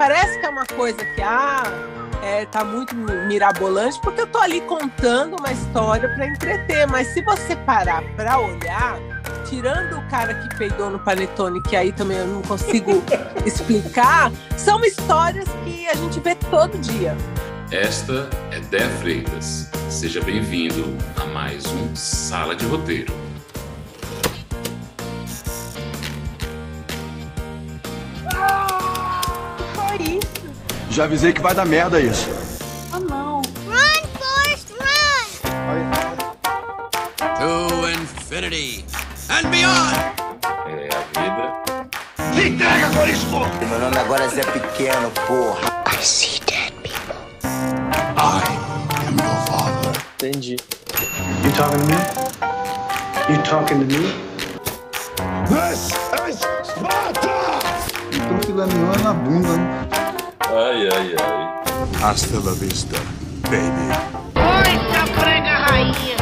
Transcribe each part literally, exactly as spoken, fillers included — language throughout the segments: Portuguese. parece que é uma coisa que ah, é, tá muito mirabolante, porque eu tô ali contando uma história para entreter, mas se você parar para olhar, tirando o cara que peidou no panetone, que aí também eu não consigo explicar, são histórias que a gente vê todo dia. Esta é Dé Freitas. Seja bem-vindo a mais um Sala de Roteiro. Ah, que foi isso? Já avisei que vai dar merda isso. Ah, oh, não. Run, Forrest, run! To infinity and beyond! É a vida. Me entrega, Corisco! Meu nome agora é Zé Pequeno, porra. I see dead people. I am your father. Entendi. You talking to me? You talking to me? This is Sparta! Então filé mignon é na bunda, né? Ai, ai, ai. Hasta la vista, baby. Muita prega, rainha!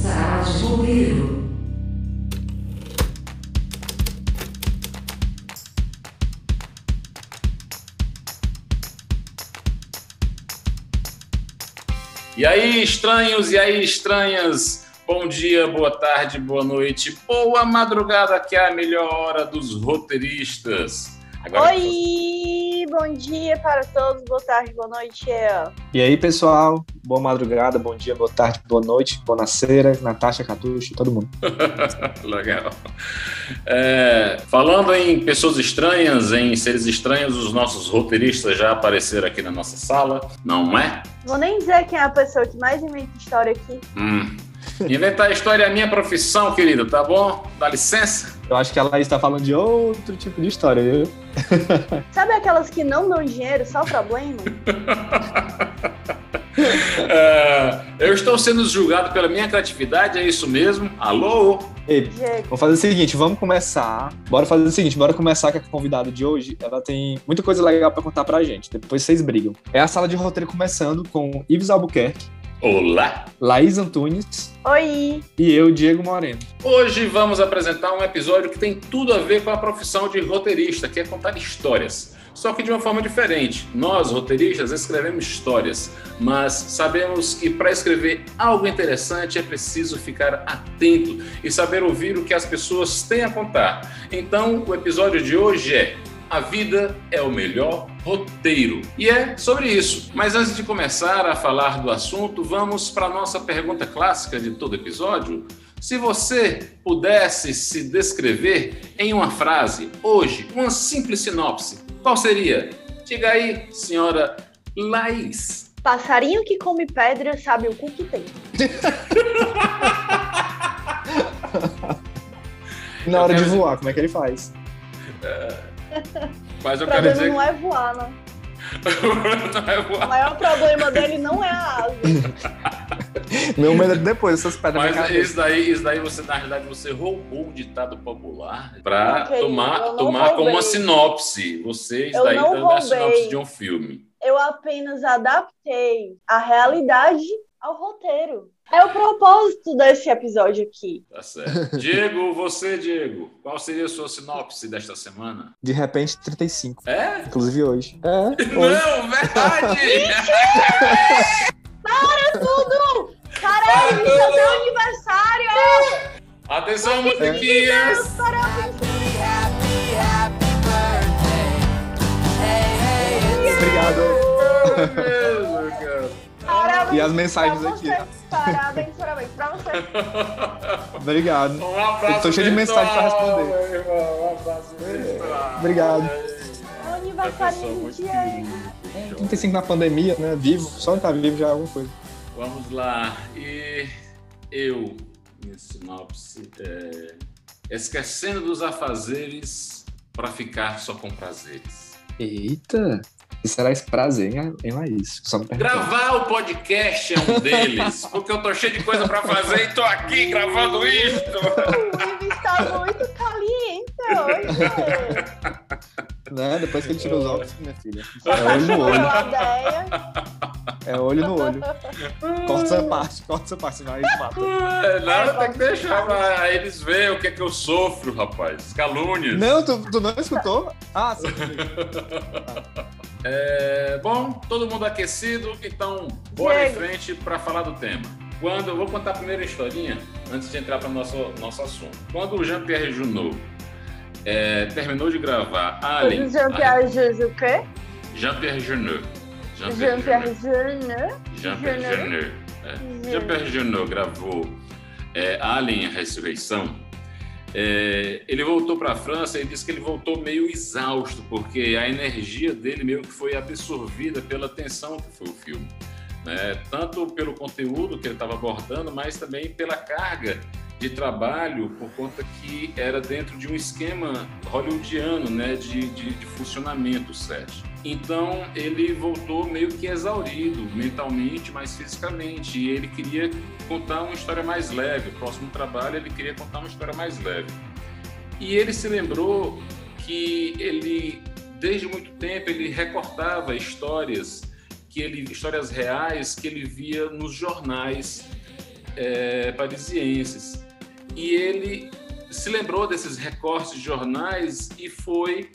Sala de Roteiro. E aí, estranhos, e aí, estranhas, bom dia, boa tarde, boa noite, boa madrugada, que é a melhor hora dos roteiristas. Agora Oi, eu... bom dia para todos, boa tarde, boa noite. E aí, pessoal, boa madrugada, bom dia, boa tarde, boa noite, boa nascera, Natasha, Catuxa, todo mundo. Legal. É, falando em pessoas estranhas, em seres estranhos, os nossos roteiristas já apareceram aqui na nossa sala, não é? Vou nem dizer quem é a pessoa que mais inventa história aqui. Hum. Inventar história é a minha profissão, querido, tá bom? Dá licença? Eu acho que a Laís tá falando de outro tipo de história, viu? Sabe aquelas que não dão dinheiro, só o problema? é, eu estou sendo julgado pela minha criatividade, é isso mesmo? Alô? Ei, vamos fazer o seguinte, vamos começar. Bora fazer o seguinte, bora começar com a convidada de hoje. Ela tem muita coisa legal pra contar pra gente. Depois vocês brigam. É a Sala de Roteiro começando com Ives Albuquerque. Olá! Laís Antunes. Oi! E eu, Diego Moreno. Hoje vamos apresentar um episódio que tem tudo a ver com a profissão de roteirista, que é contar histórias. Só que de uma forma diferente. Nós, roteiristas, escrevemos histórias, mas sabemos que para escrever algo interessante é preciso ficar atento e saber ouvir o que as pessoas têm a contar. Então, o episódio de hoje é A Vida é o Melhor Roteiro. E é sobre isso. Mas antes de começar a falar do assunto, vamos para a nossa pergunta clássica de todo episódio. Se você pudesse se descrever em uma frase, hoje, uma simples sinopse, qual seria? Diga aí, senhora Laís. Passarinho que come pedra sabe o cu que tem. Na hora de voar, como é que ele faz? É... Mas eu o problema dizer... não é voar, né? Não é voar. O maior problema dele não é a asa. Meu medo é depois, essas pedras. Mas isso daí, isso daí você, na realidade, você roubou o ditado popular pra okay, tomar, tomar como uma sinopse. Vocês daí dando a sinopse de um filme. Eu apenas adaptei a realidade ao roteiro. É o propósito desse episódio aqui. Tá certo. Diego, você, Diego, qual seria a sua sinopse desta semana? De repente, trinta e cinco. É? Inclusive hoje. É. Não, hoje. Verdade! Para tudo! Caralho, isso é seu aniversário! Atenção, musiquinhas! Obrigado! Oh, meu Deus, cara. Parabéns, e as mensagens pra aqui. Parabéns, parabéns pra você. Obrigado. Um abraço. Estou cheio de mensagem para responder. Meu irmão, um abraço. É, obrigado. É o aniversário de Diego. trinta e cinco na pandemia, né? Vivo. Só não tá vivo já é alguma coisa. Vamos lá. E eu, minha sinopse, é... esquecendo dos afazeres para ficar só com prazeres. Eita! Será esse prazer, hein, Laís? Só gravar o podcast é um deles, porque eu tô cheio de coisa pra fazer e tô aqui gravando isso. O Ives tá muito caliente hoje. Né? Depois que ele tirou os óculos, minha filha. Só tá chegando a ideia. É olho no olho. Corta essa parte, corta essa parte, senão eles matam. É, nada, tem que deixar pra eles verem o que é que eu sofro, rapaz. Calúnias. Não, tu, tu não escutou? Ah, sim. É, bom, todo mundo aquecido, então bora em frente pra falar do tema. Quando, eu vou contar a primeira historinha, antes de entrar para o nosso, nosso assunto. Quando o Jean-Pierre Jeunet é, terminou de gravar Alien... Jean-Pierre Jeunet o quê? Jean-Pierre Jeunet. Jean-Pierre Jeunet. Jean-Pierre Jeunet. Jean-Pierre Jeunet gravou é, Alien Resurrection. É, ele voltou para a França e disse que ele voltou meio exausto, porque a energia dele meio que foi absorvida pela tensão que foi o filme. É, tanto pelo conteúdo que ele estava abordando, mas também pela carga de trabalho, por conta que era dentro de um esquema hollywoodiano, né, de, de, de funcionamento, certo? Então, ele voltou meio que exaurido, mentalmente, mas fisicamente, e ele queria contar uma história mais leve. O próximo trabalho, ele queria contar uma história mais leve. E ele se lembrou que ele, desde muito tempo, ele recortava histórias que ele, histórias reais que ele via nos jornais é, parisienses. E ele se lembrou desses recortes de jornais e foi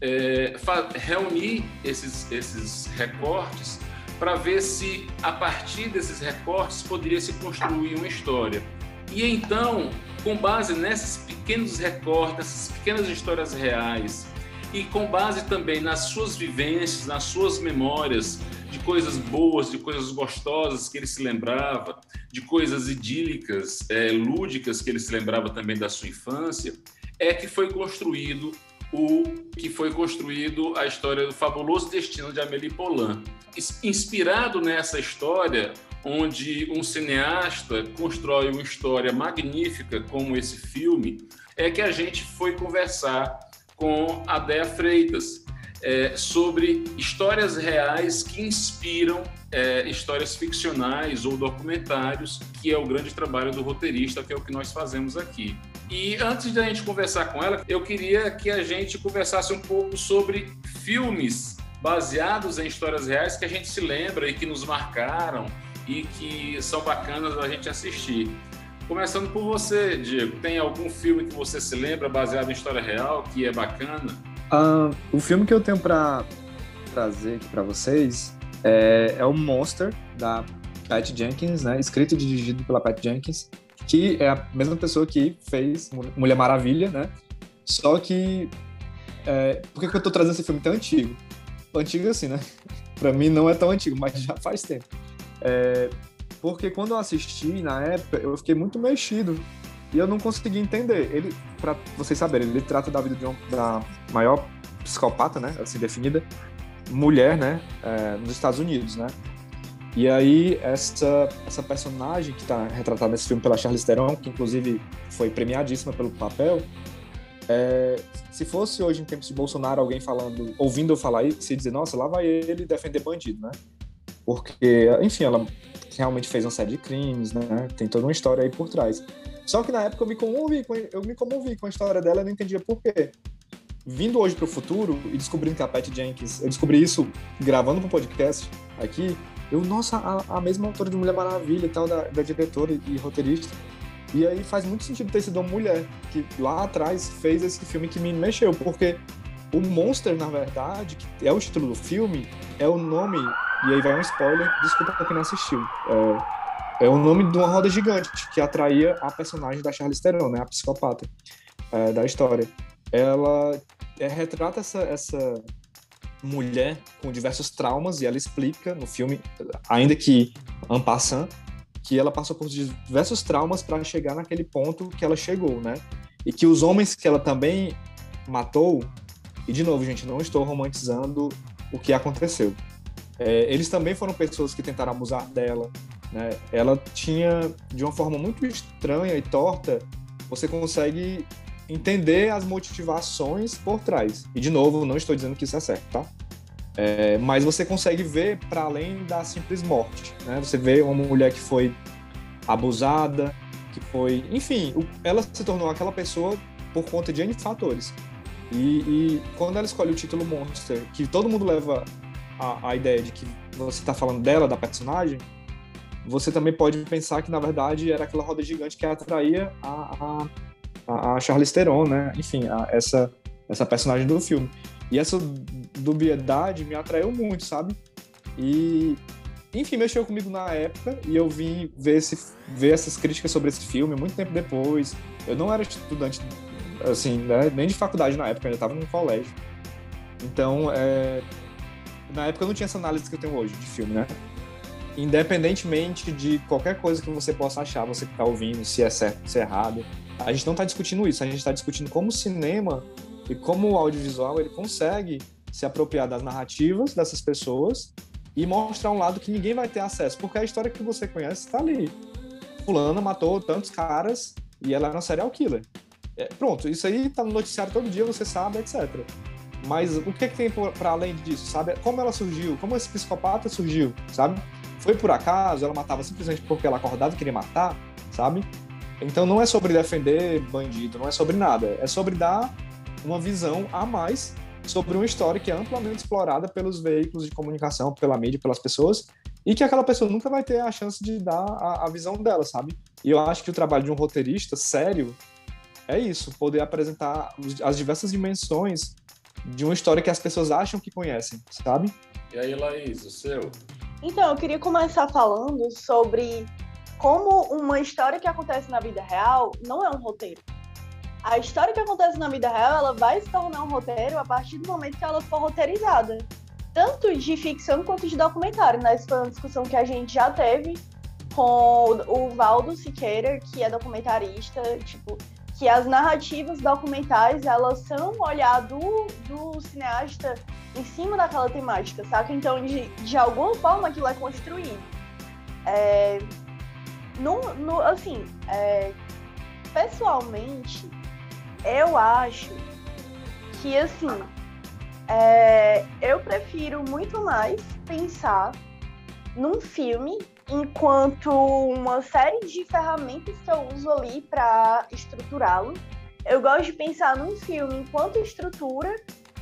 é, fa- reunir esses, esses recortes para ver se, a partir desses recortes, poderia se construir uma história. E então, com base nesses pequenos recortes, nessas pequenas histórias reais, e com base também nas suas vivências, nas suas memórias, de coisas boas, de coisas gostosas que ele se lembrava, de coisas idílicas, é, lúdicas que ele se lembrava também da sua infância, é que foi construído o que foi construído a história do Fabuloso Destino de Amélie Poulain. Inspirado nessa história, onde um cineasta constrói uma história magnífica como esse filme, é que a gente foi conversar com a Dé Freitas, é, sobre histórias reais que inspiram é, histórias ficcionais ou documentários, que é o grande trabalho do roteirista, que é o que nós fazemos aqui. E antes de a gente conversar com ela, eu queria que a gente conversasse um pouco sobre filmes baseados em histórias reais que a gente se lembra e que nos marcaram e que são bacanas a gente assistir. Começando por você, Diego. Tem algum filme que você se lembra baseado em história real que é bacana? Uh, o filme que eu tenho para trazer aqui para vocês é, é o Monster, da Patty Jenkins, né? Escrito e dirigido pela Patty Jenkins, que é a mesma pessoa que fez Mulher Maravilha, né? Só que... É, por que eu tô trazendo esse filme tão antigo? Antigo assim, né? Para mim não é tão antigo, mas já faz tempo. É, porque quando eu assisti, na época, eu fiquei muito mexido. E eu não consegui entender. Ele, pra vocês saberem, ele trata da vida de uma, da maior psicopata, né, assim definida, mulher, né, é, nos Estados Unidos, né. E aí, essa, essa personagem que tá retratada nesse filme pela Charlize Theron, que inclusive foi premiadíssima pelo papel, é, se fosse hoje, em tempos de Bolsonaro, alguém falando, ouvindo eu falar isso, e dizer, nossa, lá vai ele defender bandido, né. Porque, enfim, ela realmente fez uma série de crimes, né, tem toda uma história aí por trás. Só que na época eu me comovi, eu me comovi com a história dela, eu não entendia por quê. Vindo hoje pro futuro e descobrindo que a Patty Jenkins, eu descobri isso gravando pro podcast aqui, eu, nossa, a, a mesma autora de Mulher Maravilha e tal, da, da diretora e, e roteirista. E aí faz muito sentido ter sido uma mulher que lá atrás fez esse filme que me mexeu, porque o Monster, na verdade, que é o título do filme, é o nome, e aí vai um spoiler, desculpa pra quem não assistiu, é... É o nome de uma roda gigante que atraía a personagem da Charlize Theron, né, a psicopata é, da história. Ela é, retrata essa, essa mulher com diversos traumas, e ela explica no filme, ainda que en passant, que ela passou por diversos traumas para chegar naquele ponto que ela chegou, né? E que os homens que ela também matou, e de novo, gente, não estou romantizando o que aconteceu. É, eles também foram pessoas que tentaram abusar dela, né? Ela tinha, de uma forma muito estranha e torta, você consegue entender as motivações por trás. E, de novo, não estou dizendo que isso é certo, tá? É, mas você consegue ver para além da simples morte, né? Você vê uma mulher que foi abusada, que foi... Enfim, ela se tornou aquela pessoa por conta de N fatores. E, e quando ela escolhe o título Monster, que todo mundo leva a, a ideia de que você está falando dela, da personagem, você também pode pensar que, na verdade, era aquela roda gigante que atraía a, a, a Charlize Theron, né? Enfim, a, essa, essa personagem do filme. E essa dubiedade me atraiu muito, sabe? E, enfim, mexeu comigo na época e eu vim ver, esse, ver essas críticas sobre esse filme muito tempo depois. Eu não era estudante, assim, né? Nem de faculdade na época, eu ainda estava no colégio. Então, é... na época eu não tinha essa análise que eu tenho hoje de filme, né? Independentemente de qualquer coisa que você possa achar, você que está ouvindo, se é certo, se é errado, a gente não está discutindo isso, a gente está discutindo como o cinema e como o audiovisual ele consegue se apropriar das narrativas dessas pessoas e mostrar um lado que ninguém vai ter acesso, porque a história que você conhece está ali. Fulana matou tantos caras e ela era um serial killer. É, pronto, isso aí está no noticiário todo dia, você sabe, etcétera. Mas o que, que tem para além disso, sabe? Como ela surgiu? Como esse psicopata surgiu, sabe? Foi por acaso? Ela matava simplesmente porque ela acordava e queria matar, sabe? Então não é sobre defender bandido, não é sobre nada. É sobre dar uma visão a mais sobre uma história que é amplamente explorada pelos veículos de comunicação, pela mídia, pelas pessoas, e que aquela pessoa nunca vai ter a chance de dar a, a visão dela, sabe? E eu acho que o trabalho de um roteirista sério é isso, poder apresentar as diversas dimensões de uma história que as pessoas acham que conhecem, sabe? E aí, Laís, o seu? Então, eu queria começar falando sobre como uma história que acontece na vida real não é um roteiro. A história que acontece na vida real, ela vai se tornar um roteiro a partir do momento que ela for roteirizada. Tanto de ficção quanto de documentário, né? Essa foi uma discussão que a gente já teve com o Valdo Siqueira, que é documentarista, tipo, que as narrativas documentais, elas são o olhar do, do cineasta em cima daquela temática, saca? Então, de, de alguma forma, aquilo é construído. É, no, no, assim, é, pessoalmente, eu acho que, assim, é, eu prefiro muito mais pensar num filme enquanto uma série de ferramentas que eu uso ali para estruturá-lo. Eu gosto de pensar num filme enquanto estrutura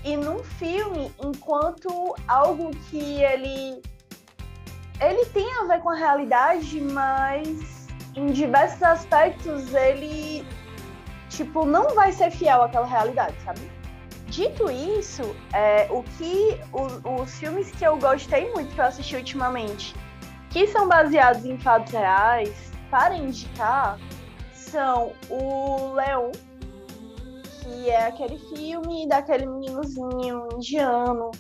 e num filme enquanto algo que ele, ele tem a ver com a realidade, mas em diversos aspectos ele tipo, não vai ser fiel àquela realidade, sabe? Dito isso, é, o que, o, os filmes que eu gostei muito que eu assisti ultimamente, que são baseados em fatos reais, para indicar, são o Lion, que é aquele filme daquele meninozinho indiano,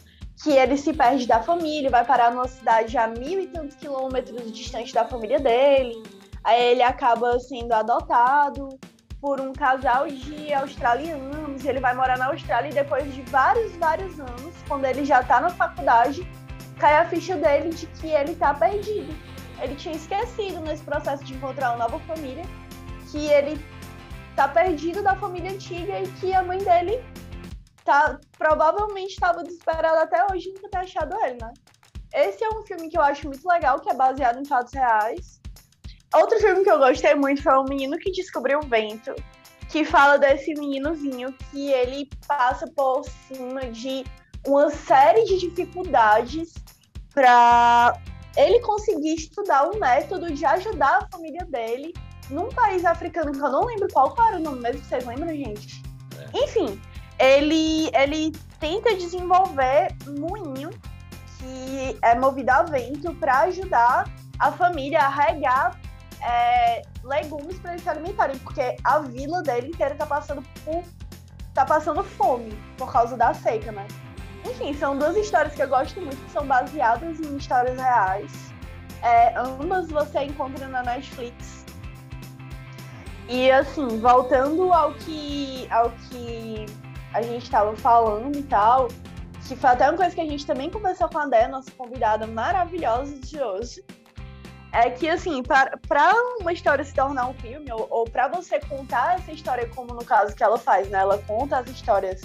que ele se perde da família, vai parar numa cidade a mil e tantos quilômetros distante da família dele, aí ele acaba sendo adotado por um casal de australianos, ele vai morar na Austrália e depois de vários, vários anos, quando ele já está na faculdade, cai a ficha dele de que ele tá perdido. Ele tinha esquecido nesse processo de encontrar uma nova família, que ele tá perdido da família antiga e que a mãe dele tá, provavelmente estava desesperada até hoje nunca ter achado ele, né? Esse é um filme que eu acho muito legal, que é baseado em fatos reais. Outro filme que eu gostei muito foi O Menino que Descobriu o Vento, que fala desse meninozinho que ele passa por cima de uma série de dificuldades para ele conseguir estudar um método de ajudar a família dele num país africano, que eu não lembro qual era o nome mesmo, vocês lembram, gente? É. Enfim, ele, ele tenta desenvolver moinho que é movido a vento para ajudar a família a regar é, legumes para eles se alimentarem, porque a vila dele inteira tá passando, por, tá passando fome por causa da seca, né? Enfim, são duas histórias que eu gosto muito, que são baseadas em histórias reais. É, ambas você encontra na Netflix. E, assim, voltando ao que, ao que a gente estava falando e tal, que foi até uma coisa que a gente também conversou com a Dé, nossa convidada maravilhosa de hoje, é que, assim, para uma história se tornar um filme, ou, ou para você contar essa história, como no caso que ela faz, né? Ela conta as histórias...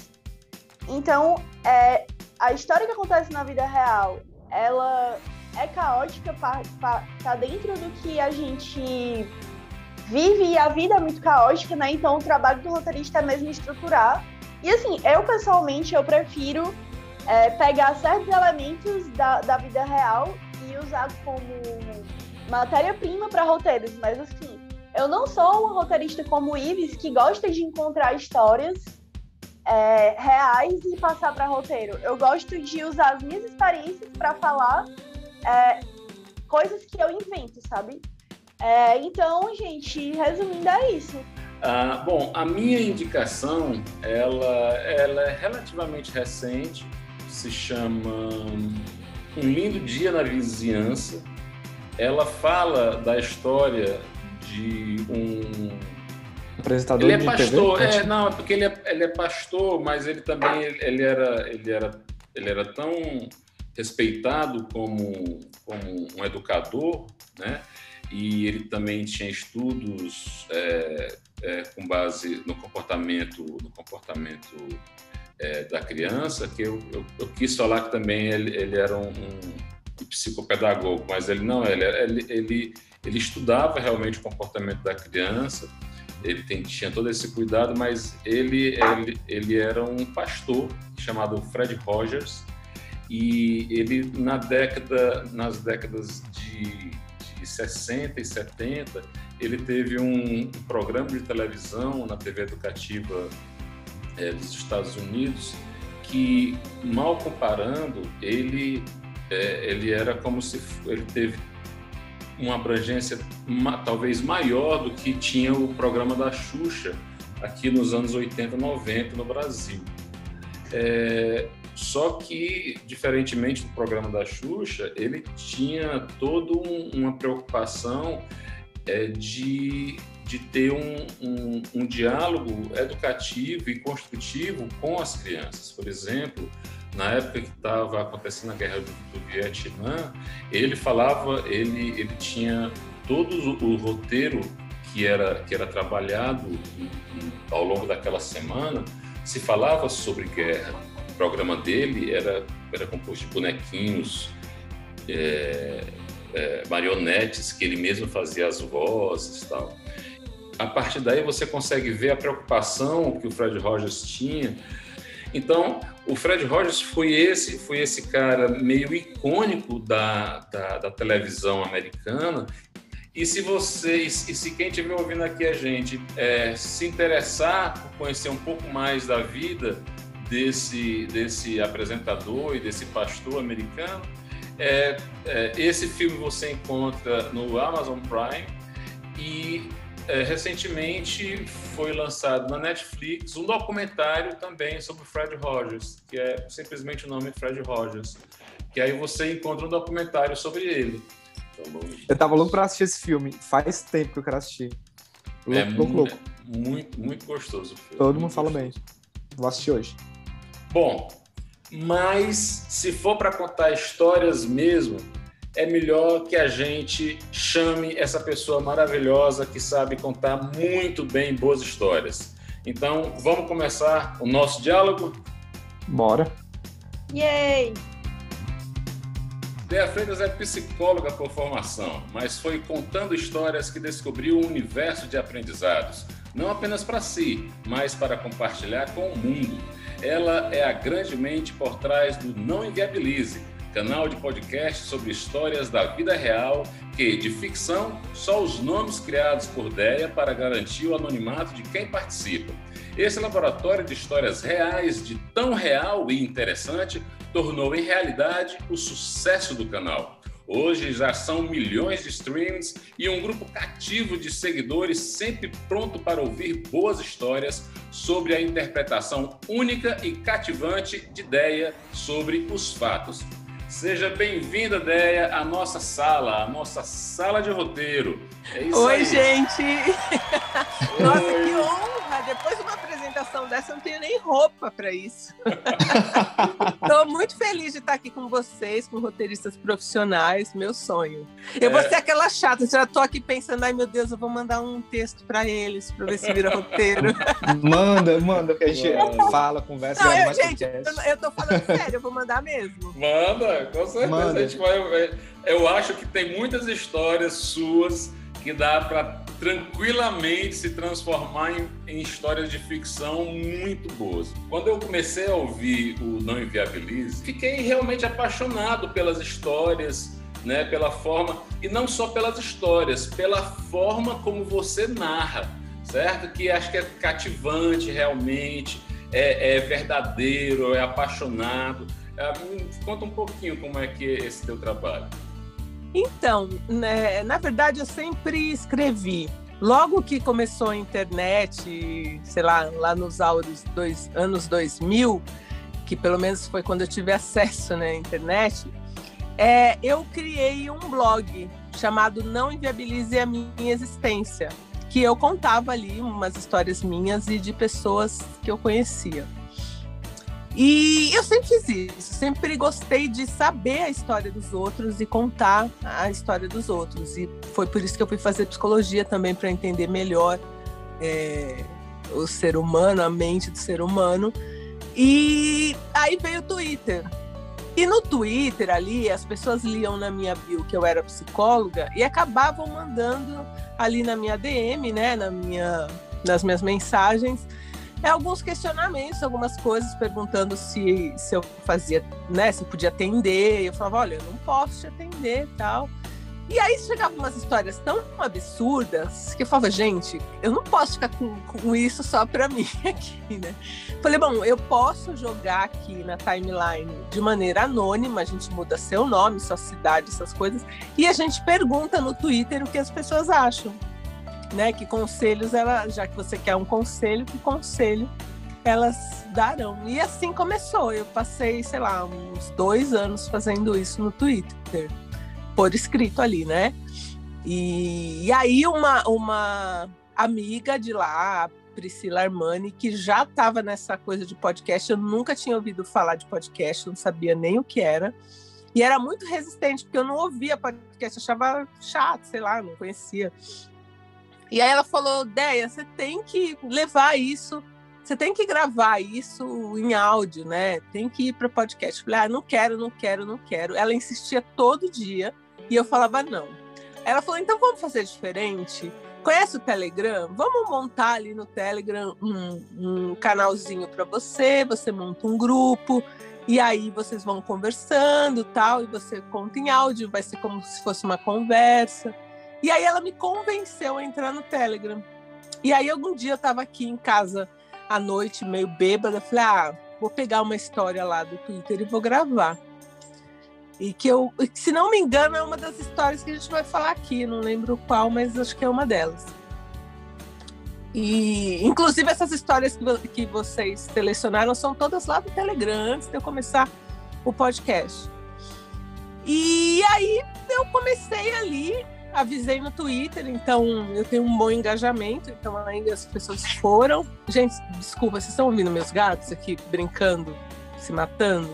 Então, é, a história que acontece na vida real, ela é caótica, está dentro do que a gente vive e a vida é muito caótica, né? Então, o trabalho do roteirista é mesmo estruturar. E assim, eu pessoalmente, eu prefiro é, pegar certos elementos da, da vida real e usar como matéria-prima para roteiros. Mas assim, eu não sou uma roteirista como o Ives, que gosta de encontrar histórias é, reais e passar para roteiro. Eu gosto de usar as minhas experiências para falar é, coisas que eu invento, sabe? É, então, gente, resumindo, é isso. Ah, bom, a minha indicação, ela, ela é relativamente recente, se chama Um Lindo Dia na Vizinhança. Ela fala da história de um... apresentador ele é de pastor, T V? É, não, é porque ele é, ele é pastor, mas ele também ele, ele, era, ele, era, ele era tão respeitado como, como um educador, né? E ele também tinha estudos é, é, com base no comportamento, no comportamento é, da criança, que eu, eu, eu quis falar que também ele, ele era um, um psicopedagogo, mas ele não, ele, ele, ele, ele estudava realmente o comportamento da criança, ele tem, tinha todo esse cuidado, mas ele, ele, ele era um pastor chamado Fred Rogers, e ele na década, nas décadas de... de sessenta e setenta, ele teve um, um programa de televisão na T V educativa é, dos Estados Unidos que, mal comparando, ele, é, ele era como se ele teve uma abrangência uma, talvez maior do que tinha o programa da Xuxa aqui nos anos oitenta, noventa no Brasil. É, Só que, diferentemente do programa da Xuxa, ele tinha toda um, uma preocupação é, de, de ter um, um, um diálogo educativo e construtivo com as crianças. Por exemplo, na época que estava acontecendo a Guerra do, do Vietnã, ele falava, ele, ele tinha todo o, o roteiro que era, que era trabalhado em, em, ao longo daquela semana, se falava sobre guerra. O programa dele era, era composto de bonequinhos, é, é, marionetes, que ele mesmo fazia as vozes e tal. A partir daí você consegue ver a preocupação que o Fred Rogers tinha. Então, o Fred Rogers foi esse, foi esse cara meio icônico da, da, da televisão americana. E se vocês, e se quem estiver ouvindo aqui a gente é, se interessar por conhecer um pouco mais da vida Desse, desse apresentador e desse pastor americano, é, é, esse filme você encontra no Amazon Prime e é, recentemente foi lançado na Netflix um documentário também sobre o Fred Rogers, que é simplesmente o nome Fred Rogers, que aí você encontra um documentário sobre ele. Então, eu tava louco pra assistir esse filme, faz tempo que eu quero assistir. Louco, é louco, louco. É muito, muito gostoso o filme. Todo mundo fala bem. Vou assistir hoje. Bom, mas se for para contar histórias mesmo, é melhor que a gente chame essa pessoa maravilhosa que sabe contar muito bem boas histórias. Então, vamos começar o nosso diálogo? Bora! Yay! Dé Freitas é psicóloga por formação, mas foi contando histórias que descobriu um universo de aprendizados. Não apenas para si, mas para compartilhar com o mundo. Ela é a grande mente por trás do Não Inviabilize, canal de podcast sobre histórias da vida real que, de ficção, só os nomes criados por Déia para garantir o anonimato de quem participa. Esse laboratório de histórias reais, de tão real e interessante, tornou em realidade o sucesso do canal. Hoje já são milhões de streams e um grupo cativo de seguidores sempre pronto para ouvir boas histórias sobre a interpretação única e cativante de Déia sobre os fatos. Seja bem-vinda, Déia, à nossa sala, à nossa sala de roteiro. É isso. Oi, aí. Gente! Oi. Nossa, que honra! Depois de uma apresentação dessa, eu não tenho nem roupa para isso. Estou muito feliz de estar aqui com vocês, com roteiristas profissionais, meu sonho. Eu é... vou ser aquela chata, já estou aqui pensando, ai meu Deus, eu vou mandar um texto para eles, para ver se vira roteiro. Manda, manda, que a gente manda. Fala, conversa. Não, eu, gente, eu estou falando sério, eu vou mandar mesmo. Manda! Com certeza. Mano. A gente vai. Eu acho que tem muitas histórias suas que dá para tranquilamente se transformar em, em histórias de ficção muito boas. Quando eu comecei a ouvir o Não Inviabilize, fiquei realmente apaixonado pelas histórias, né, pela forma, e não só pelas histórias, pela forma como você narra, certo? Que acho que é cativante realmente, é, é verdadeiro, é apaixonado. Conta um pouquinho como é que é esse teu trabalho. Então, né, na verdade eu sempre escrevi. Logo que começou a internet, sei lá, lá nos áureos dois, anos dois mil, que pelo menos foi quando eu tive acesso, né, à internet, é, eu criei um blog chamado Não Inviabilize a Minha Existência, que eu contava ali umas histórias minhas e de pessoas que eu conhecia. E eu sempre fiz isso, sempre gostei de saber a história dos outros e contar a história dos outros. E foi por isso que eu fui fazer psicologia também, para entender melhor é, o ser humano, a mente do ser humano. E aí veio o Twitter. E no Twitter ali, as pessoas liam na minha bio que eu era psicóloga e acabavam mandando ali na minha D M, né, na minha, nas minhas mensagens, alguns questionamentos, algumas coisas, perguntando se, se eu fazia, né, se eu podia atender. Eu falava, olha, eu não posso te atender e tal. E aí chegavam umas histórias tão absurdas que eu falava, gente, eu não posso ficar com, com isso só pra mim aqui, né? Falei, bom, eu posso jogar aqui na timeline de maneira anônima, a gente muda seu nome, sua cidade, essas coisas, e a gente pergunta no Twitter o que as pessoas acham. Né, que conselhos, ela, já que você quer um conselho, que conselho elas darão. E assim começou. Eu passei, sei lá, uns dois anos fazendo isso no Twitter, por escrito ali, né? E, e aí uma, uma amiga de lá, a Priscila Armani, que já estava nessa coisa de podcast, eu nunca tinha ouvido falar de podcast, não sabia nem o que era. E era muito resistente, porque eu não ouvia podcast, eu achava chato, sei lá, não conhecia. E aí ela falou, Déia, você tem que levar isso, você tem que gravar isso em áudio, né? Tem que ir para podcast. Eu falei, ah, não quero, não quero, não quero. Ela insistia todo dia e eu falava não. Ela falou, então vamos fazer diferente? Conhece o Telegram? Vamos montar ali no Telegram um, um canalzinho para você, você monta um grupo, e aí vocês vão conversando tal, e você conta em áudio, vai ser como se fosse uma conversa. E aí ela me convenceu a entrar no Telegram. E aí algum dia eu estava aqui em casa à noite, meio bêbada, falei, ah, vou pegar uma história lá do Twitter e vou gravar. E que eu, se não me engano, é uma das histórias que a gente vai falar aqui, não lembro qual, mas acho que é uma delas. E, inclusive, essas histórias que vocês selecionaram são todas lá do Telegram, antes de eu começar o podcast. E aí eu comecei ali, avisei no Twitter, então eu tenho um bom engajamento, então ainda as pessoas foram. Gente, desculpa, vocês estão ouvindo meus gatos aqui brincando, se matando?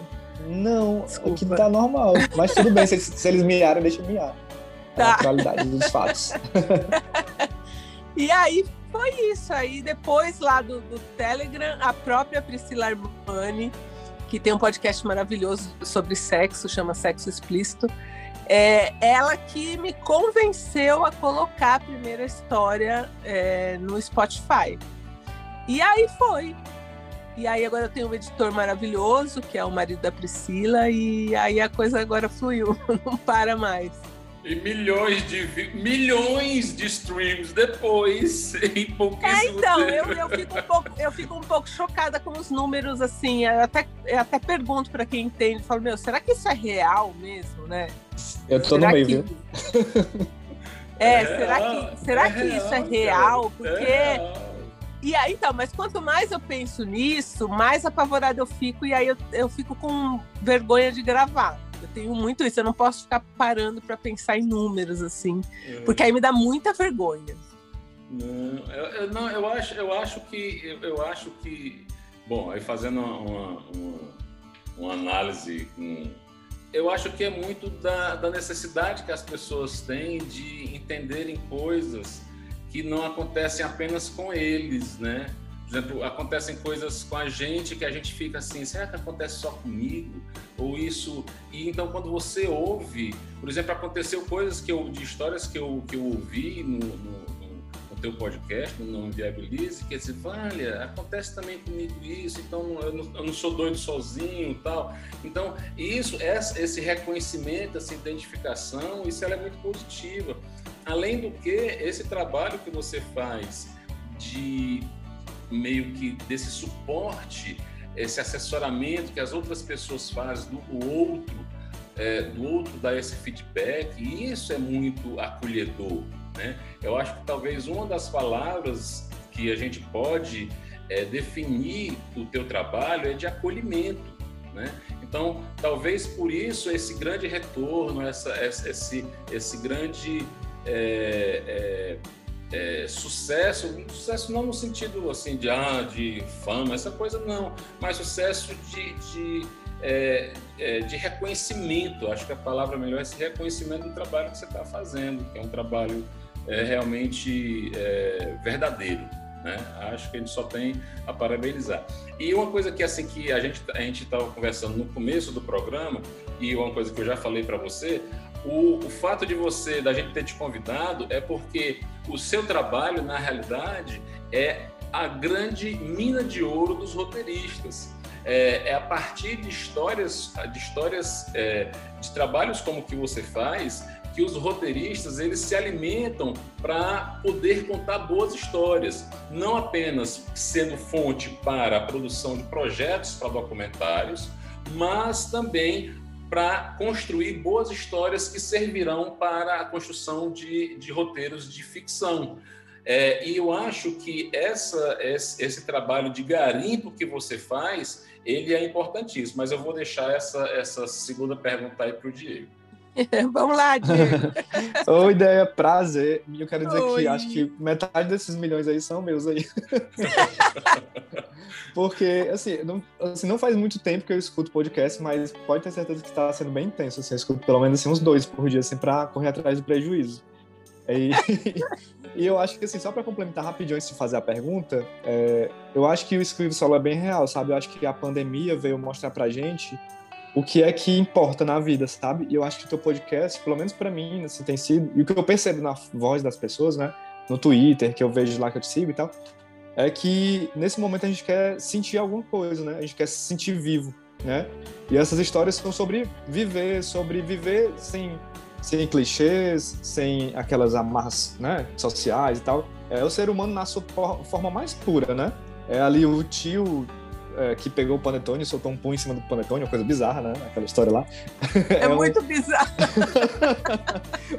Não, desculpa. O que tá normal, mas tudo bem, se, se eles miaram, deixa eu miar. Tá. É a qualidade dos fatos. E aí foi isso, aí depois lá do, do Telegram, a própria Priscila Armani, que tem um podcast maravilhoso sobre sexo, chama Sexo Explícito, é ela que me convenceu a colocar a primeira história é, no Spotify. E aí foi. E aí agora eu tenho um editor maravilhoso, que é o marido da Priscila, e aí a coisa agora fluiu, não para mais. E milhões de, milhões de streams depois, em pouquíssimo é, então, tempo. Eu, eu, fico um pouco, eu fico um pouco chocada com os números, assim, eu até, eu até pergunto para quem entende, falo, meu, será que isso é real mesmo, né? Eu tô será no meio, que... viu? É, é será real, que, será é que real, isso é real? Porque... É real. E aí, então, mas quanto mais eu penso nisso, mais apavorada eu fico, e aí eu, eu fico com vergonha de gravar. Eu tenho muito isso, eu não posso ficar parando para pensar em números, assim, é. Porque aí me dá muita vergonha. Não, eu, eu, não, eu, acho, eu acho que... Eu, eu acho que... Bom, aí fazendo uma, uma, uma, uma análise... Um, eu acho que é muito da, da necessidade que as pessoas têm de entenderem coisas que não acontecem apenas com eles, né? Por exemplo, acontecem coisas com a gente que a gente fica assim, será que acontece só comigo? Ou isso... E então, quando você ouve... Por exemplo, aconteceu coisas que eu, de histórias que eu, que eu ouvi no, no, teu podcast, Não Inviabilize, que se olha, acontece também comigo isso, então eu não, eu não sou doido sozinho e tal. Então, isso, esse reconhecimento, essa identificação, isso ela é muito positiva. Além do que, esse trabalho que você faz de meio que desse suporte, esse assessoramento que as outras pessoas fazem do outro, é, do outro dar esse feedback, e isso é muito acolhedor, né? Eu acho que talvez uma das palavras que a gente pode é, definir o teu trabalho é de acolhimento, né? Então, talvez por isso esse grande retorno, essa, essa, esse, esse grande é, é, é, sucesso, sucesso não no sentido assim, de, ah, de fama, essa coisa não, mas sucesso de, de, é, é, de reconhecimento, acho que a palavra melhor é esse reconhecimento do trabalho que você está fazendo, que é um trabalho é, realmente é, verdadeiro. Né? Acho que a gente só tem a parabenizar. E uma coisa que, assim, que a gente a gente estava conversando no começo do programa, e uma coisa que eu já falei para você, o, o fato de você, da gente ter te convidado, é porque o seu trabalho, na realidade, é a grande mina de ouro dos roteiristas. É, é a partir de histórias, de, histórias é, de trabalhos como o que você faz, que os roteiristas eles se alimentam para poder contar boas histórias, não apenas sendo fonte para a produção de projetos para documentários, mas também para construir boas histórias que servirão para a construção de, de roteiros de ficção. É, e eu acho que essa, esse, esse trabalho de garimpo que você faz, ele é importantíssimo, mas eu vou deixar essa, essa segunda pergunta aí para o Diego. Vamos lá, Diego. Oi, ideia, prazer. Eu quero dizer Oi. que acho que metade desses milhões aí são meus aí. Porque, assim não, assim, não faz muito tempo que eu escuto podcast, mas pode ter certeza que está sendo bem intenso. Assim, eu escuto pelo menos assim, uns dois por dia, assim, para correr atrás do prejuízo. E, e eu acho que, assim, só para complementar rapidinho antes de fazer a pergunta, é, eu acho que o escrito solo é bem real, sabe? Eu acho que a pandemia veio mostrar pra gente o que é que importa na vida, sabe? E eu acho que o teu podcast, pelo menos pra mim, assim, tem sido... E o que eu percebo na voz das pessoas, né? No Twitter, que eu vejo lá, que eu te sigo e tal, é que nesse momento a gente quer sentir alguma coisa, né? A gente quer se sentir vivo, né? E essas histórias são sobre viver, sobre viver sem, sem clichês, sem aquelas amarras, né? Sociais e tal. É o ser humano na sua forma mais pura, né? É ali o tio... que pegou o panetone e soltou um punho em cima do panetone, uma coisa bizarra, né? Aquela história lá. É, é um... muito bizarro.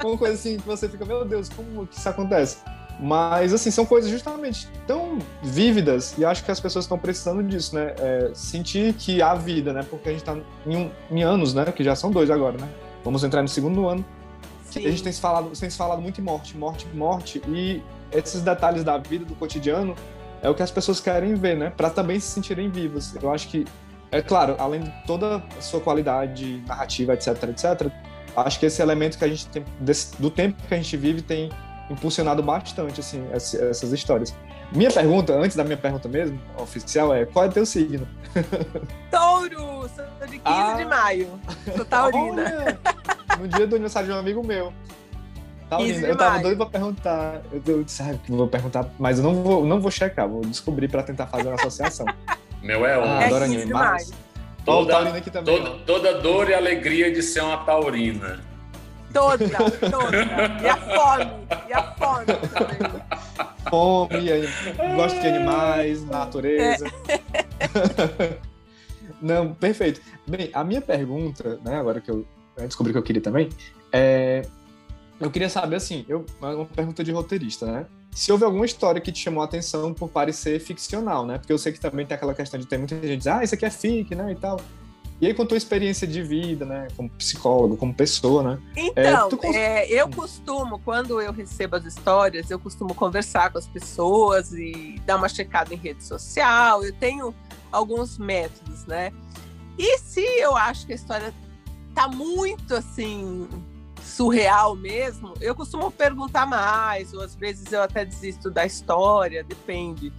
Uma coisa assim que você fica, meu Deus, como que isso acontece? Mas, assim, são coisas justamente tão vívidas e acho que as pessoas estão precisando disso, né? É, sentir que há vida, né? Porque a gente tá em, um, em anos, né? Que já são dois agora, né? Vamos entrar no segundo ano. Sim. A gente tem se falado, tem se falado muito em morte, morte, morte. E esses detalhes da vida, do cotidiano, é o que as pessoas querem ver, né? Para também se sentirem vivas. Eu acho que, é claro, além de toda a sua qualidade narrativa, etc, etcétera, acho que esse elemento que a gente tem, desse, do tempo que a gente vive, tem impulsionado bastante, assim, essa, essas histórias. Minha pergunta, antes da minha pergunta mesmo, oficial, é: qual é teu signo? Touro! Sou de quinze ah. de maio. Sou taurina. Olha, no dia do aniversário de um amigo meu. Eu tava doido pra perguntar, eu disse, ah, vou perguntar, mas eu não vou, não vou checar, vou descobrir pra tentar fazer uma associação. Meu é ah, adoro anime, mas... Toda, aqui também, toda, toda dor e alegria de ser uma taurina. Toda, toda. E a fome, e a fome também. Fome, eu gosto de animais, natureza. É. Não, perfeito. Bem, a minha pergunta, né, agora que eu descobri que eu queria também, é... Eu queria saber, assim, eu, uma pergunta de roteirista, né? Se houve alguma história que te chamou a atenção por parecer ficcional, né? Porque eu sei que também tem aquela questão de ter muita gente que diz, ah, isso aqui é fic, né, e tal. E aí, com a tua experiência de vida, né? Como psicólogo, como pessoa, né? Então, é, tu... é, eu costumo, quando eu recebo as histórias, eu costumo conversar com as pessoas e dar uma checada em rede social. Eu tenho alguns métodos, né? E se eu acho que a história tá muito, assim... surreal mesmo, eu costumo perguntar mais, ou às vezes eu até desisto da história, depende.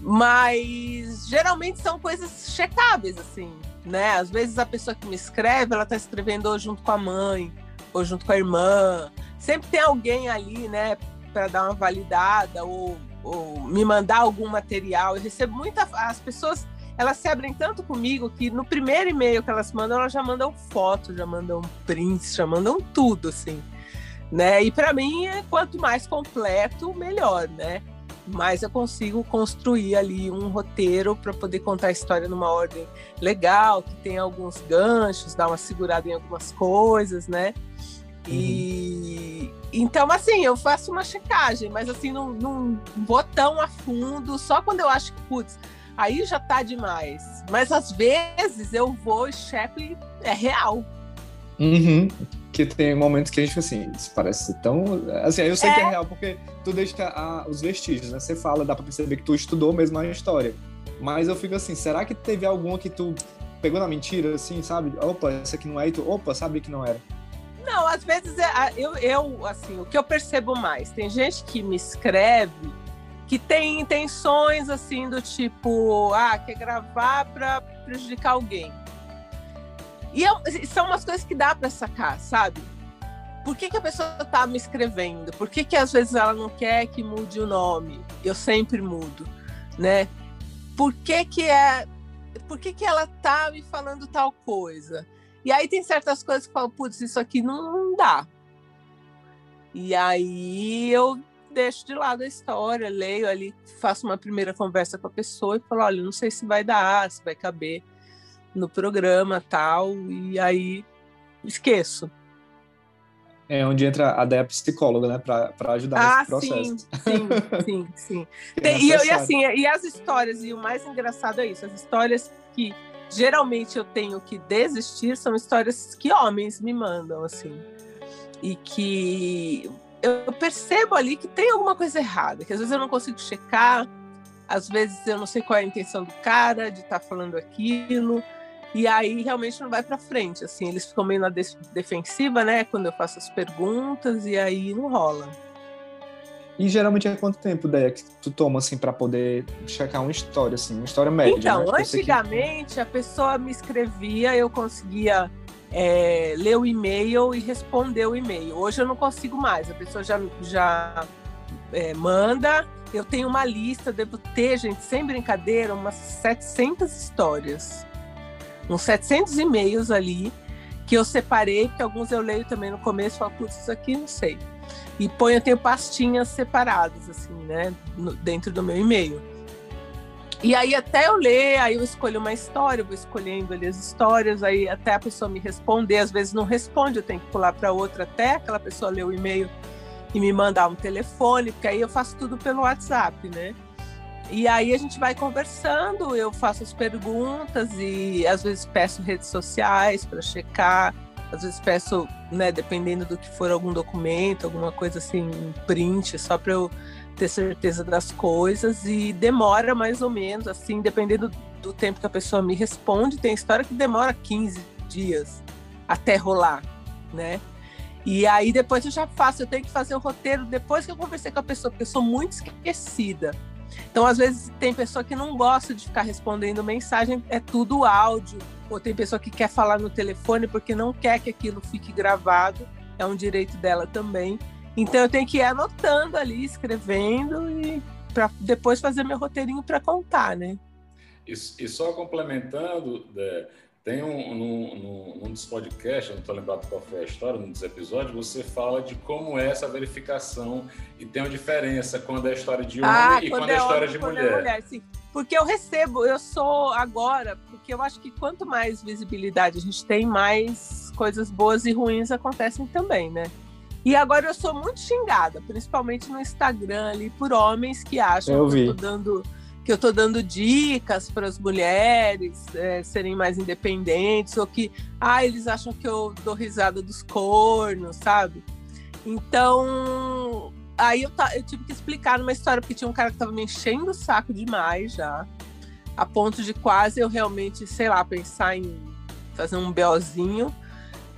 Mas geralmente são coisas checáveis, assim, né? Às vezes a pessoa que me escreve, ela tá escrevendo ou junto com a mãe, ou junto com a irmã. Sempre tem alguém ali, né, para dar uma validada ou, ou me mandar algum material. Eu recebo muita... As pessoas, elas se abrem tanto comigo que no primeiro e-mail que elas mandam, elas já mandam foto, já mandam prints, já mandam tudo, assim, né? E para mim, quanto mais completo, melhor, né? Mas eu consigo construir ali um roteiro para poder contar a história numa ordem legal, que tem alguns ganchos, dar uma segurada em algumas coisas, né? Uhum. E então, assim, eu faço uma checagem, mas assim, num, num botão a fundo, só quando eu acho que, putz, aí já tá demais. Mas às vezes eu vou e checo e é real. Uhum. Que tem momentos que a gente fica assim, isso parece tão... Assim, eu sei é. que é real, porque tu deixa a, os vestígios, né? Você fala, dá pra perceber que tu estudou mesmo a história. Mas eu fico assim, será que teve alguma que tu pegou na mentira, assim, sabe? Opa, essa aqui não é, e tu, opa, sabe que não era. Não, às vezes, é, eu, eu, assim, o que eu percebo mais, tem gente que me escreve que tem intenções, assim, do tipo, ah, quer gravar pra prejudicar alguém. E eu, são umas coisas que dá para sacar, sabe? Por que que a pessoa tá me escrevendo? Por que que às vezes ela não quer que mude o nome? Eu sempre mudo, né? Por que que, é, por que, que ela tá me falando tal coisa? E aí tem certas coisas que eu falo, putz, isso aqui não, não dá. E aí eu deixo de lado a história, leio ali, faço uma primeira conversa com a pessoa e falo, olha, não sei se vai dar, se vai caber no programa e tal, e aí esqueço. É onde entra a Dé psicóloga, né, pra, pra ajudar ah, nesse processo. Sim, sim, sim. Tem, e, eu, e assim, e as histórias, e o mais engraçado é isso, as histórias que geralmente eu tenho que desistir são histórias que homens me mandam, assim, e que eu percebo ali que tem alguma coisa errada, que às vezes eu não consigo checar, às vezes eu não sei qual é a intenção do cara de estar tá falando aquilo. E aí, realmente, não vai para frente, assim. Eles ficam meio na defensiva, né? Quando eu faço as perguntas, e aí não rola. E, geralmente, é quanto tempo, Dé, que tu toma, assim, para poder checar uma história, assim? Uma história média, então, né? Antigamente, que... a pessoa me escrevia, eu conseguia é, ler o e-mail e responder o e-mail. Hoje, eu não consigo mais. A pessoa já, já é, manda... Eu tenho uma lista, devo ter, gente, sem brincadeira, umas setecentas histórias. Uns setecentos e-mails ali, que eu separei, porque alguns eu leio também no começo, falo, putz, isso aqui não sei. E ponho, eu tenho pastinhas separadas, assim, né, no, dentro do meu e-mail. E aí até eu ler, aí eu escolho uma história, eu vou escolhendo ali as histórias, aí até a pessoa me responder, às vezes não responde, eu tenho que pular para outra até aquela pessoa ler o e-mail e me mandar um telefone, porque aí eu faço tudo pelo WhatsApp, né? E aí a gente vai conversando, eu faço as perguntas e às vezes peço redes sociais para checar, às vezes peço, né, dependendo do que for, algum documento, alguma coisa assim, um print, só para eu ter certeza das coisas, e demora mais ou menos, assim, dependendo do tempo que a pessoa me responde, tem história que demora quinze dias até rolar, né? E aí depois eu já faço, eu tenho que fazer o roteiro depois que eu conversei com a pessoa, porque eu sou muito esquecida. Então, às vezes, tem pessoa que não gosta de ficar respondendo mensagem, é tudo áudio. Ou tem pessoa que quer falar no telefone porque não quer que aquilo fique gravado, é um direito dela também. Então, eu tenho que ir anotando ali, escrevendo, e para depois fazer meu roteirinho para contar, né? E, e só complementando... Né? Tem um, num, num, num dos podcasts, eu não estou lembrado qual foi a história, num dos episódios, você fala de como é essa verificação e tem uma diferença quando é a história de homem ah, e quando, quando é a história homem, de mulher. É mulher, sim. Porque eu recebo, eu sou agora, porque eu acho que quanto mais visibilidade a gente tem, mais coisas boas e ruins acontecem também, né? E agora eu sou muito xingada, principalmente no Instagram, ali, por homens que acham eu que eu estou dando... que eu tô dando dicas para as mulheres é, serem mais independentes, ou que, ah, eles acham que eu dou risada dos cornos, sabe? Então, aí eu, eu tive que explicar numa história, porque tinha um cara que tava me enchendo o saco demais já, a ponto de quase eu realmente, sei lá, pensar em fazer um BOzinho,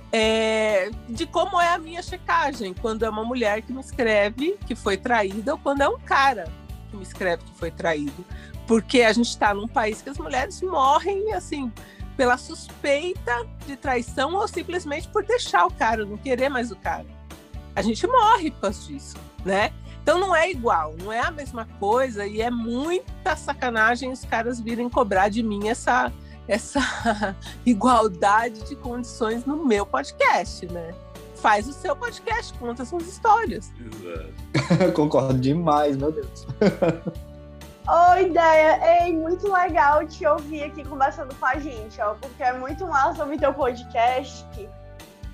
é, de como é a minha checagem, quando é uma mulher que me escreve que foi traída, ou quando é um cara que me escreve que foi traído, porque a gente está num país que as mulheres morrem assim, pela suspeita de traição, ou simplesmente por deixar o cara, não querer mais o cara. A gente morre por causa disso, né? Então não é igual, não é a mesma coisa, e é muita sacanagem os caras virem cobrar de mim essa, essa igualdade de condições no meu podcast, né? Faz o seu podcast, conta suas histórias. Exato. Concordo demais, meu Deus. Oi, Déia. Ei, muito legal te ouvir aqui conversando com a gente, ó, porque é muito massa ouvir teu podcast.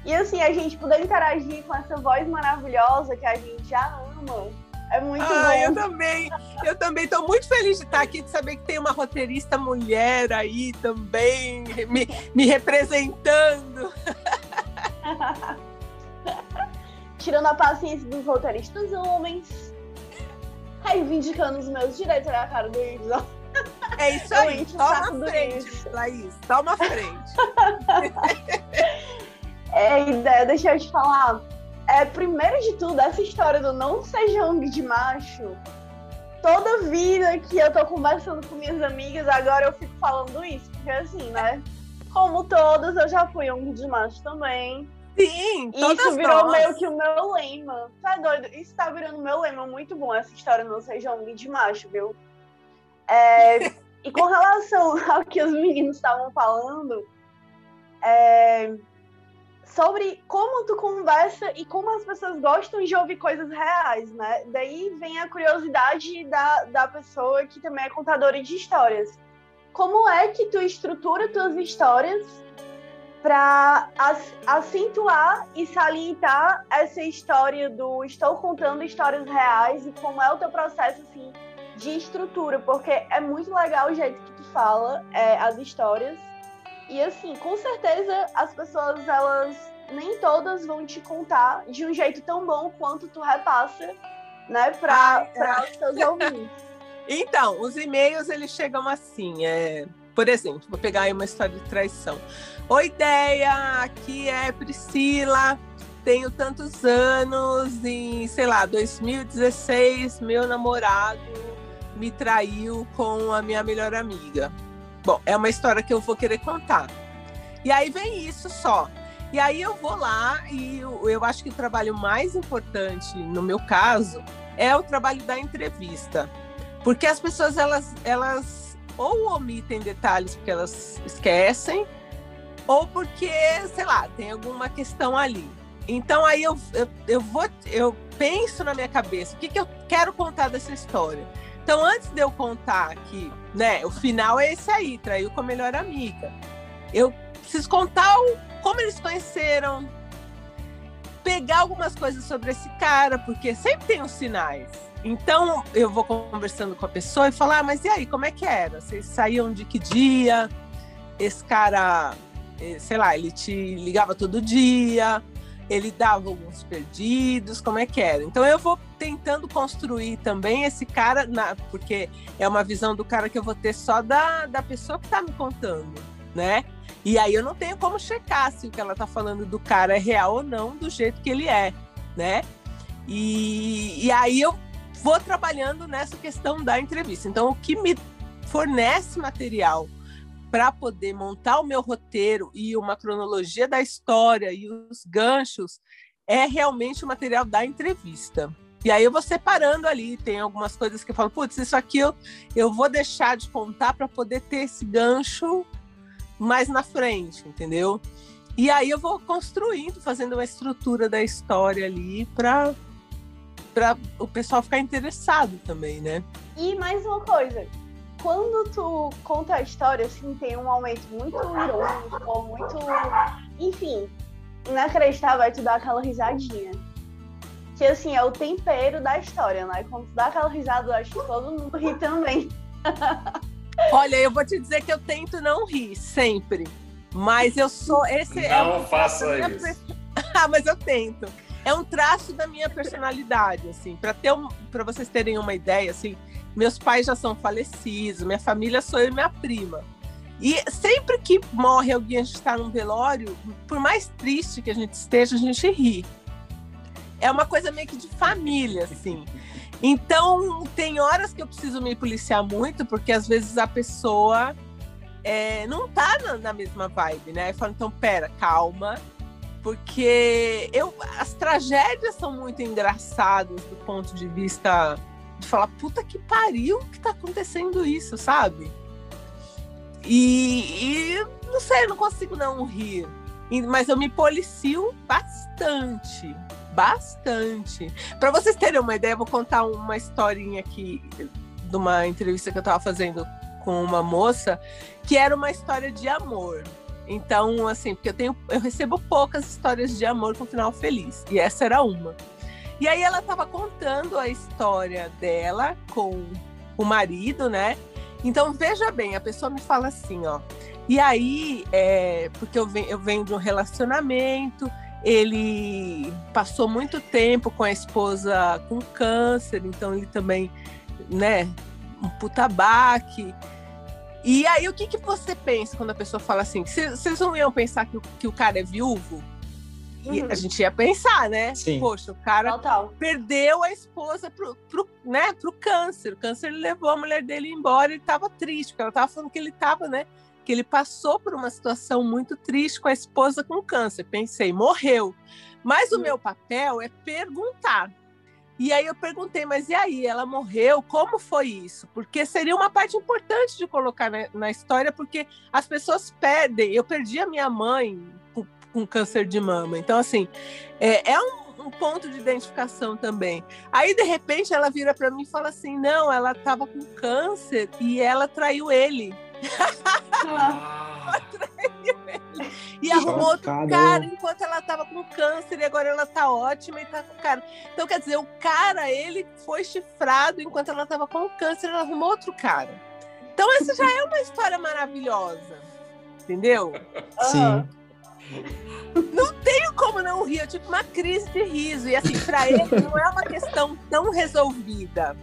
E assim, a gente poder interagir com essa voz maravilhosa que a gente já ama, é muito ah, bom. Eu também, eu também tô muito feliz de estar aqui, de saber que tem uma roteirista mulher aí também, me, me representando. Tirando a paciência dos roteiristas homens, reivindicando os meus direitos na cara do Ives. É isso aí, toma frente, Laís, toma frente. É, ideia, deixa eu te falar. É, primeiro de tudo, essa história do não seja homem de macho, toda vida que eu tô conversando com minhas amigas, agora eu fico falando isso, porque assim, né? Como todas, eu já fui homem de macho também. Sim, e isso virou nós. Meio que o meu lema. Tá doido? Isso tá virando meu lema. Muito bom essa história, não seja homem de macho, viu? É, e com relação ao que os meninos estavam falando, é, sobre como tu conversa e como as pessoas gostam de ouvir coisas reais, né? Daí vem a curiosidade da, da pessoa que também é contadora de histórias. Como é que tu estrutura tuas histórias para acentuar e salientar essa história do estou contando histórias reais, e como é o teu processo assim, de estrutura, porque é muito legal o jeito que tu fala é, as histórias. E assim, com certeza as pessoas, elas nem todas vão te contar de um jeito tão bom quanto tu repassa, né, para para os teus ouvintes. Então, os e-mails, eles chegam assim, é... por exemplo, vou pegar aí uma história de traição. Oi, Déia, aqui é Priscila, tenho tantos anos e, sei lá, dois mil e dezesseis, meu namorado me traiu com a minha melhor amiga. Bom, é uma história que eu vou querer contar. E aí vem isso só. E aí eu vou lá e eu, eu acho que o trabalho mais importante, no meu caso, é o trabalho da entrevista. Porque as pessoas, elas, elas ou omitem detalhes porque elas esquecem, ou porque, sei lá, tem alguma questão ali. Então aí eu, eu, eu, vou, eu penso na minha cabeça, o que, que eu quero contar dessa história? Então, antes de eu contar que, né, o final é esse aí, traiu com a melhor amiga, eu preciso contar o, como eles se conheceram, pegar algumas coisas sobre esse cara, porque sempre tem os sinais. Então, eu vou conversando com a pessoa e falar, ah, mas e aí, como é que era? Vocês saíam de que dia? Esse cara, sei lá, ele te ligava todo dia, ele dava alguns perdidos, como é que era? Então eu vou tentando construir também esse cara, na, porque é uma visão do cara que eu vou ter só da, da pessoa que tá me contando, né? E aí eu não tenho como checar se o que ela tá falando do cara é real ou não, do jeito que ele é, né? E, e aí eu vou trabalhando nessa questão da entrevista. Então o que me fornece material para poder montar o meu roteiro e uma cronologia da história e os ganchos, é realmente o material da entrevista. E aí eu vou separando ali, tem algumas coisas que eu falo, putz, isso aqui eu, eu vou deixar de contar para poder ter esse gancho mais na frente, entendeu? E aí eu vou construindo, fazendo uma estrutura da história ali para o pessoal ficar interessado também, né? E mais uma coisa... Quando tu conta a história, assim, tem um momento muito irônico, ou muito... Enfim, inacreditável, vai tu dar aquela risadinha. Que, assim, é o tempero da história, né? Quando tu dá aquela risada, eu acho que todo mundo ri também. Olha, eu vou te dizer que eu tento não rir, sempre. Mas eu sou... esse Não é um faça isso. Minha... Ah, mas eu tento. É um traço da minha personalidade, assim. Pra, ter um... pra vocês terem uma ideia, assim... Meus pais já são falecidos, minha família sou eu e minha prima. E sempre que morre alguém, a gente está num velório, por mais triste que a gente esteja, a gente ri. É uma coisa meio que de família, assim. Então, tem horas que eu preciso me policiar muito, porque às vezes a pessoa é, não está na, na mesma vibe, né? Eu falo, então, pera, calma. porque eu, as tragédias são muito engraçadas do ponto de vista de falar, puta que pariu que tá acontecendo isso, sabe? E, e não sei, não consigo não rir. Mas eu me policio bastante, bastante. Para vocês terem uma ideia, eu vou contar uma historinha aqui de uma entrevista que eu estava fazendo com uma moça, que era uma história de amor. Então, assim, porque eu, tenho, eu recebo poucas histórias de amor com final feliz, e essa era uma. E aí ela estava contando a história dela com o marido, né? Então, veja bem, a pessoa me fala assim, ó. E aí, é, porque eu venho, eu venho de um relacionamento, ele passou muito tempo com a esposa com câncer, então ele também, né, um puta baque. E aí, o que, que você pensa quando a pessoa fala assim? Vocês não iam pensar que o, que o cara é viúvo? E uhum. A gente ia pensar, né? Sim. Poxa, o cara Total. perdeu a esposa pro, pro, né, pro câncer. O câncer levou a mulher dele embora, ele tava triste, porque ela tava falando que ele tava, né? Que ele passou por uma situação muito triste com a esposa com câncer. Pensei, morreu. Mas o meu papel é perguntar. E aí eu perguntei, mas e aí? Ela morreu? Como foi isso? Porque seria uma parte importante de colocar na, na história, porque as pessoas perdem. Eu perdi a minha mãe com, com câncer de mama. Então, assim, é, é um, um ponto de identificação também. Aí, de repente, ela vira para mim e fala assim, não, ela estava com câncer e ela traiu ele. Ah. E arrumou outro cara enquanto ela tava com câncer, e agora ela tá ótima e tá com cara. Então, quer dizer, o cara, ele foi chifrado enquanto ela tava com câncer, ela arrumou outro cara. Então, essa já é uma história maravilhosa, entendeu? Sim. Uhum. Não tenho como não rir, eu tive uma crise de riso, e assim, pra ele não é uma questão tão resolvida,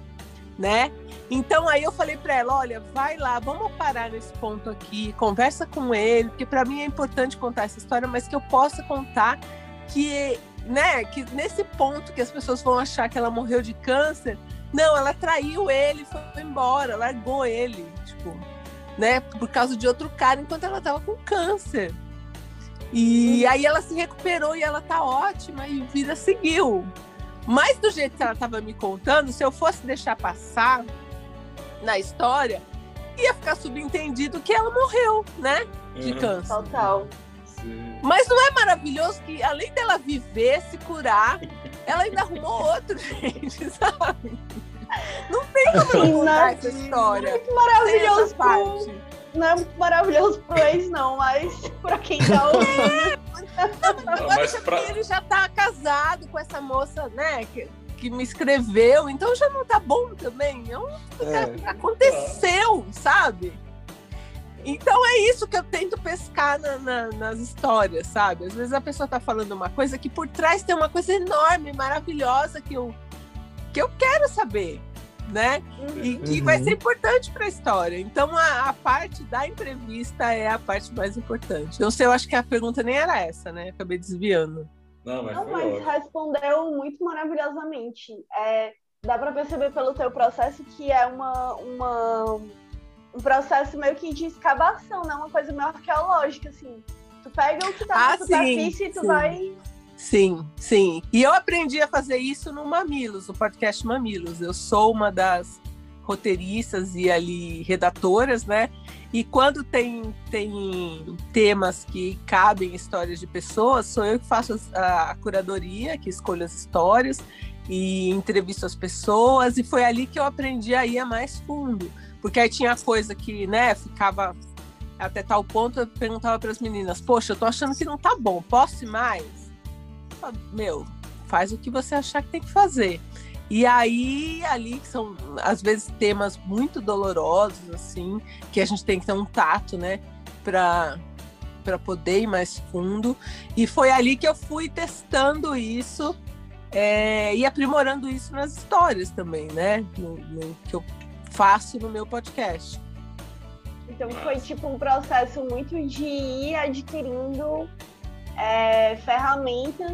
né? Então aí eu falei para ela, olha, vai lá, vamos parar nesse ponto aqui, conversa com ele, porque para mim é importante contar essa história, mas que eu possa contar que, né, que nesse ponto que as pessoas vão achar que ela morreu de câncer, não, ela traiu ele, foi embora, largou ele, tipo, né, por causa de outro cara enquanto ela tava com câncer. E aí ela se recuperou e ela tá ótima e a vida seguiu. Mas do jeito que ela tava me contando, se eu fosse deixar passar na história, ia ficar subentendido que ela morreu, né? De câncer. Total. Sim. Mas não é maravilhoso que, além dela viver, se curar, ela ainda arrumou outro, gente, sabe? Não tem como não contar essa história. Não é muito maravilhoso parte. Não é muito maravilhoso pro ex, não, mas pra quem tá ouvindo. Não, agora já pra... ele já tá casado com essa moça, né? Que... que me escreveu, então já não tá bom também, eu, é, aconteceu, tá. Sabe? Então é isso que eu tento pescar na, na, nas histórias, sabe? Às vezes a pessoa tá falando uma coisa que por trás tem uma coisa enorme, maravilhosa, que eu, que eu quero saber, né? E que uhum. vai ser importante pra história. Então a, a parte da entrevista é a parte mais importante. Não sei, eu acho que a pergunta nem era essa, né? Acabei desviando. Não, mas, Não, mas respondeu muito maravilhosamente. É, dá para perceber pelo teu processo que é uma, uma, um processo meio que de escavação, né? Uma coisa meio arqueológica, assim. Tu pega o que tá na ah, superfície e tu sim. vai... Sim, sim. E eu aprendi a fazer isso no Mamilos, no podcast Mamilos. Eu sou uma das roteiristas e ali redatoras, né? E quando tem, tem temas que cabem histórias de pessoas, sou eu que faço a, a curadoria, que escolho as histórias e entrevisto as pessoas. E foi ali que eu aprendi a ir mais fundo. Porque aí tinha coisa que, né, ficava até tal ponto, eu perguntava para as meninas, poxa, eu tô achando que não tá bom, posso ir mais? Falava, meu, faz o que você achar que tem que fazer. E aí, ali, que são, às vezes, temas muito dolorosos, assim, que a gente tem que ter um tato, né, para para poder ir mais fundo. E foi ali que eu fui testando isso é, e aprimorando isso nas histórias também, né, no, no que eu faço no meu podcast. Então, foi, tipo, um processo muito de ir adquirindo é, ferramentas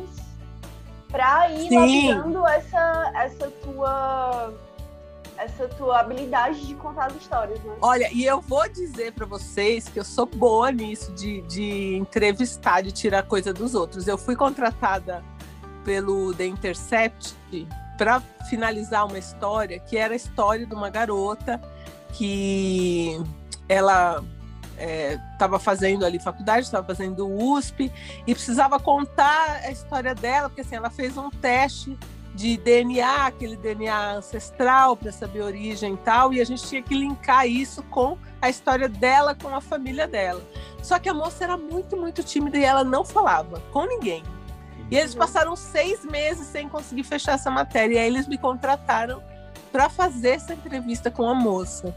para ir lapidando essa, essa tua essa tua habilidade de contar as histórias, né? Olha, e eu vou dizer pra vocês que eu sou boa nisso de, de entrevistar, de tirar coisa dos outros. Eu fui contratada pelo The Intercept pra finalizar uma história que era a história de uma garota que ela estava é, fazendo ali faculdade, estava fazendo U S P e precisava contar a história dela, porque assim, ela fez um teste de D N A, aquele D N A ancestral para saber a origem e tal, e a gente tinha que linkar isso com a história dela, com a família dela. Só que a moça era muito, muito tímida e ela não falava com ninguém. E eles passaram seis meses sem conseguir fechar essa matéria, e aí eles me contrataram para fazer essa entrevista com a moça.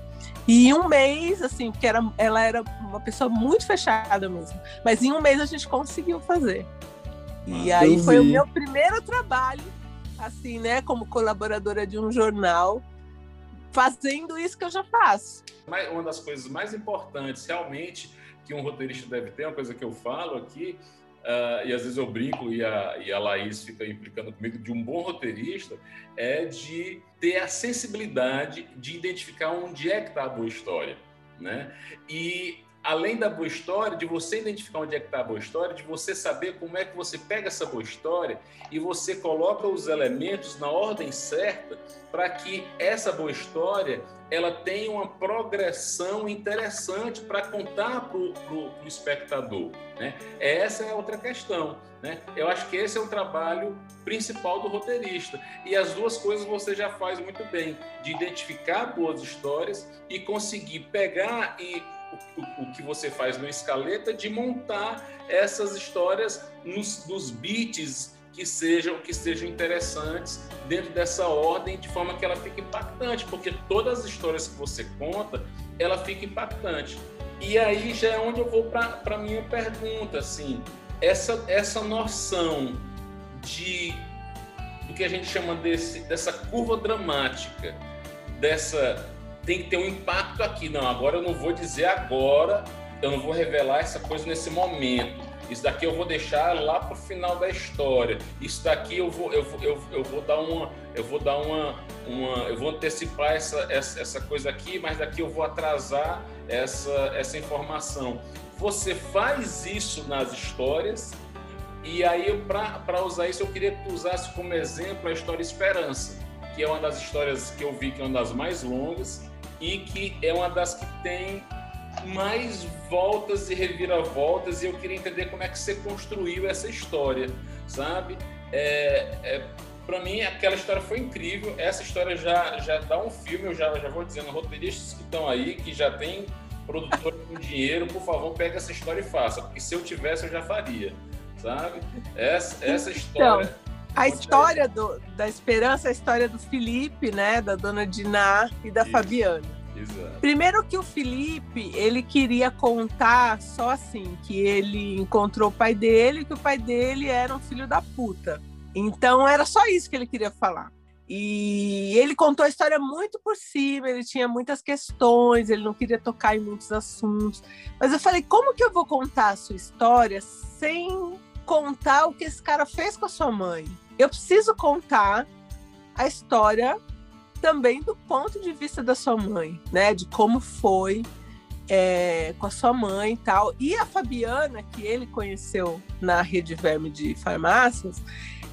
E em um mês, assim, porque era, ela era uma pessoa muito fechada mesmo, mas em um mês a gente conseguiu fazer. E ah, aí entendi. Foi o meu primeiro trabalho, assim, né, como colaboradora de um jornal, fazendo isso que eu já faço. Uma das coisas mais importantes, realmente, que um roteirista deve ter, uma coisa que eu falo aqui, Uh, e às vezes eu brinco e a, e a Laís fica implicando comigo, de um bom roteirista é de ter a sensibilidade de identificar onde é que está a boa história, né? E além da boa história, de você identificar onde é que está a boa história, de você saber como é que você pega essa boa história e você coloca os elementos na ordem certa para que essa boa história ela tenha uma progressão interessante para contar para o espectador, né? Essa é outra questão, né? Eu acho que esse é o trabalho principal do roteirista. E as duas coisas você já faz muito bem, de identificar boas histórias e conseguir pegar e O, o que você faz no escaleta de montar essas histórias nos, nos beats que sejam, que sejam interessantes dentro dessa ordem, de forma que ela fique impactante, porque todas as histórias que você conta, ela fica impactante. E aí já é onde eu vou para a minha pergunta, assim, essa, essa noção de, do que a gente chama desse, dessa curva dramática, dessa... tem que ter um impacto aqui. Não, agora eu não vou dizer agora, eu não vou revelar essa coisa nesse momento. Isso daqui eu vou deixar lá para o final da história. Isso daqui eu vou, eu vou, eu, eu vou dar uma, eu vou dar uma, uma eu vou antecipar essa, essa, essa coisa aqui, mas daqui eu vou atrasar essa, essa informação. Você faz isso nas histórias, e aí para usar isso, eu queria que tu usasse como exemplo a história Esperança, que é uma das histórias que eu vi que é uma das mais longas, e que é uma das que tem mais voltas e reviravoltas, e eu queria entender como é que você construiu essa história, sabe? É, é, para mim, aquela história foi incrível, essa história já, já dá um filme, eu já, já vou dizendo, roteiristas que estão aí, que já tem produtor com dinheiro, por favor, pega essa história e faça, porque se eu tivesse, eu já faria, sabe? Essa, essa história... Então... A história do, da Esperança é a história do Felipe, né? Da dona Diná e da Isso. Fabiana. Exato. Primeiro que o Felipe, ele queria contar só assim, que ele encontrou o pai dele, que o pai dele era um filho da puta. Então era só isso que ele queria falar. E ele contou a história muito por cima, ele tinha muitas questões, ele não queria tocar em muitos assuntos. Mas eu falei, como que eu vou contar a sua história sem... contar o que esse cara fez com a sua mãe? Eu preciso contar a história também do ponto de vista da sua mãe, né? De como foi é, com a sua mãe e tal. E a Fabiana, que ele conheceu na Rede Verme de Farmácias,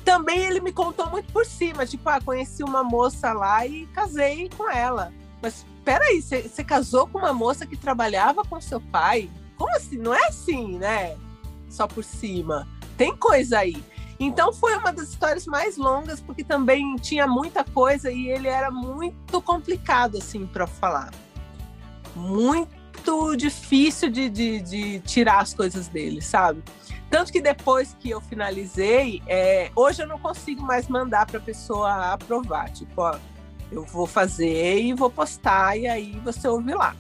também ele me contou muito por cima. Tipo, ah, conheci uma moça lá e casei com ela. Mas peraí, você casou com uma moça que trabalhava com seu pai? Como assim? Não é assim, né? Só por cima. Tem coisa aí. Então foi uma das histórias mais longas, porque também tinha muita coisa e ele era muito complicado assim para falar. Muito difícil de, de, de tirar as coisas dele, sabe? Tanto que depois que eu finalizei, é, hoje eu não consigo mais mandar para a pessoa aprovar. Tipo, ó, eu vou fazer e vou postar e aí você ouve lá.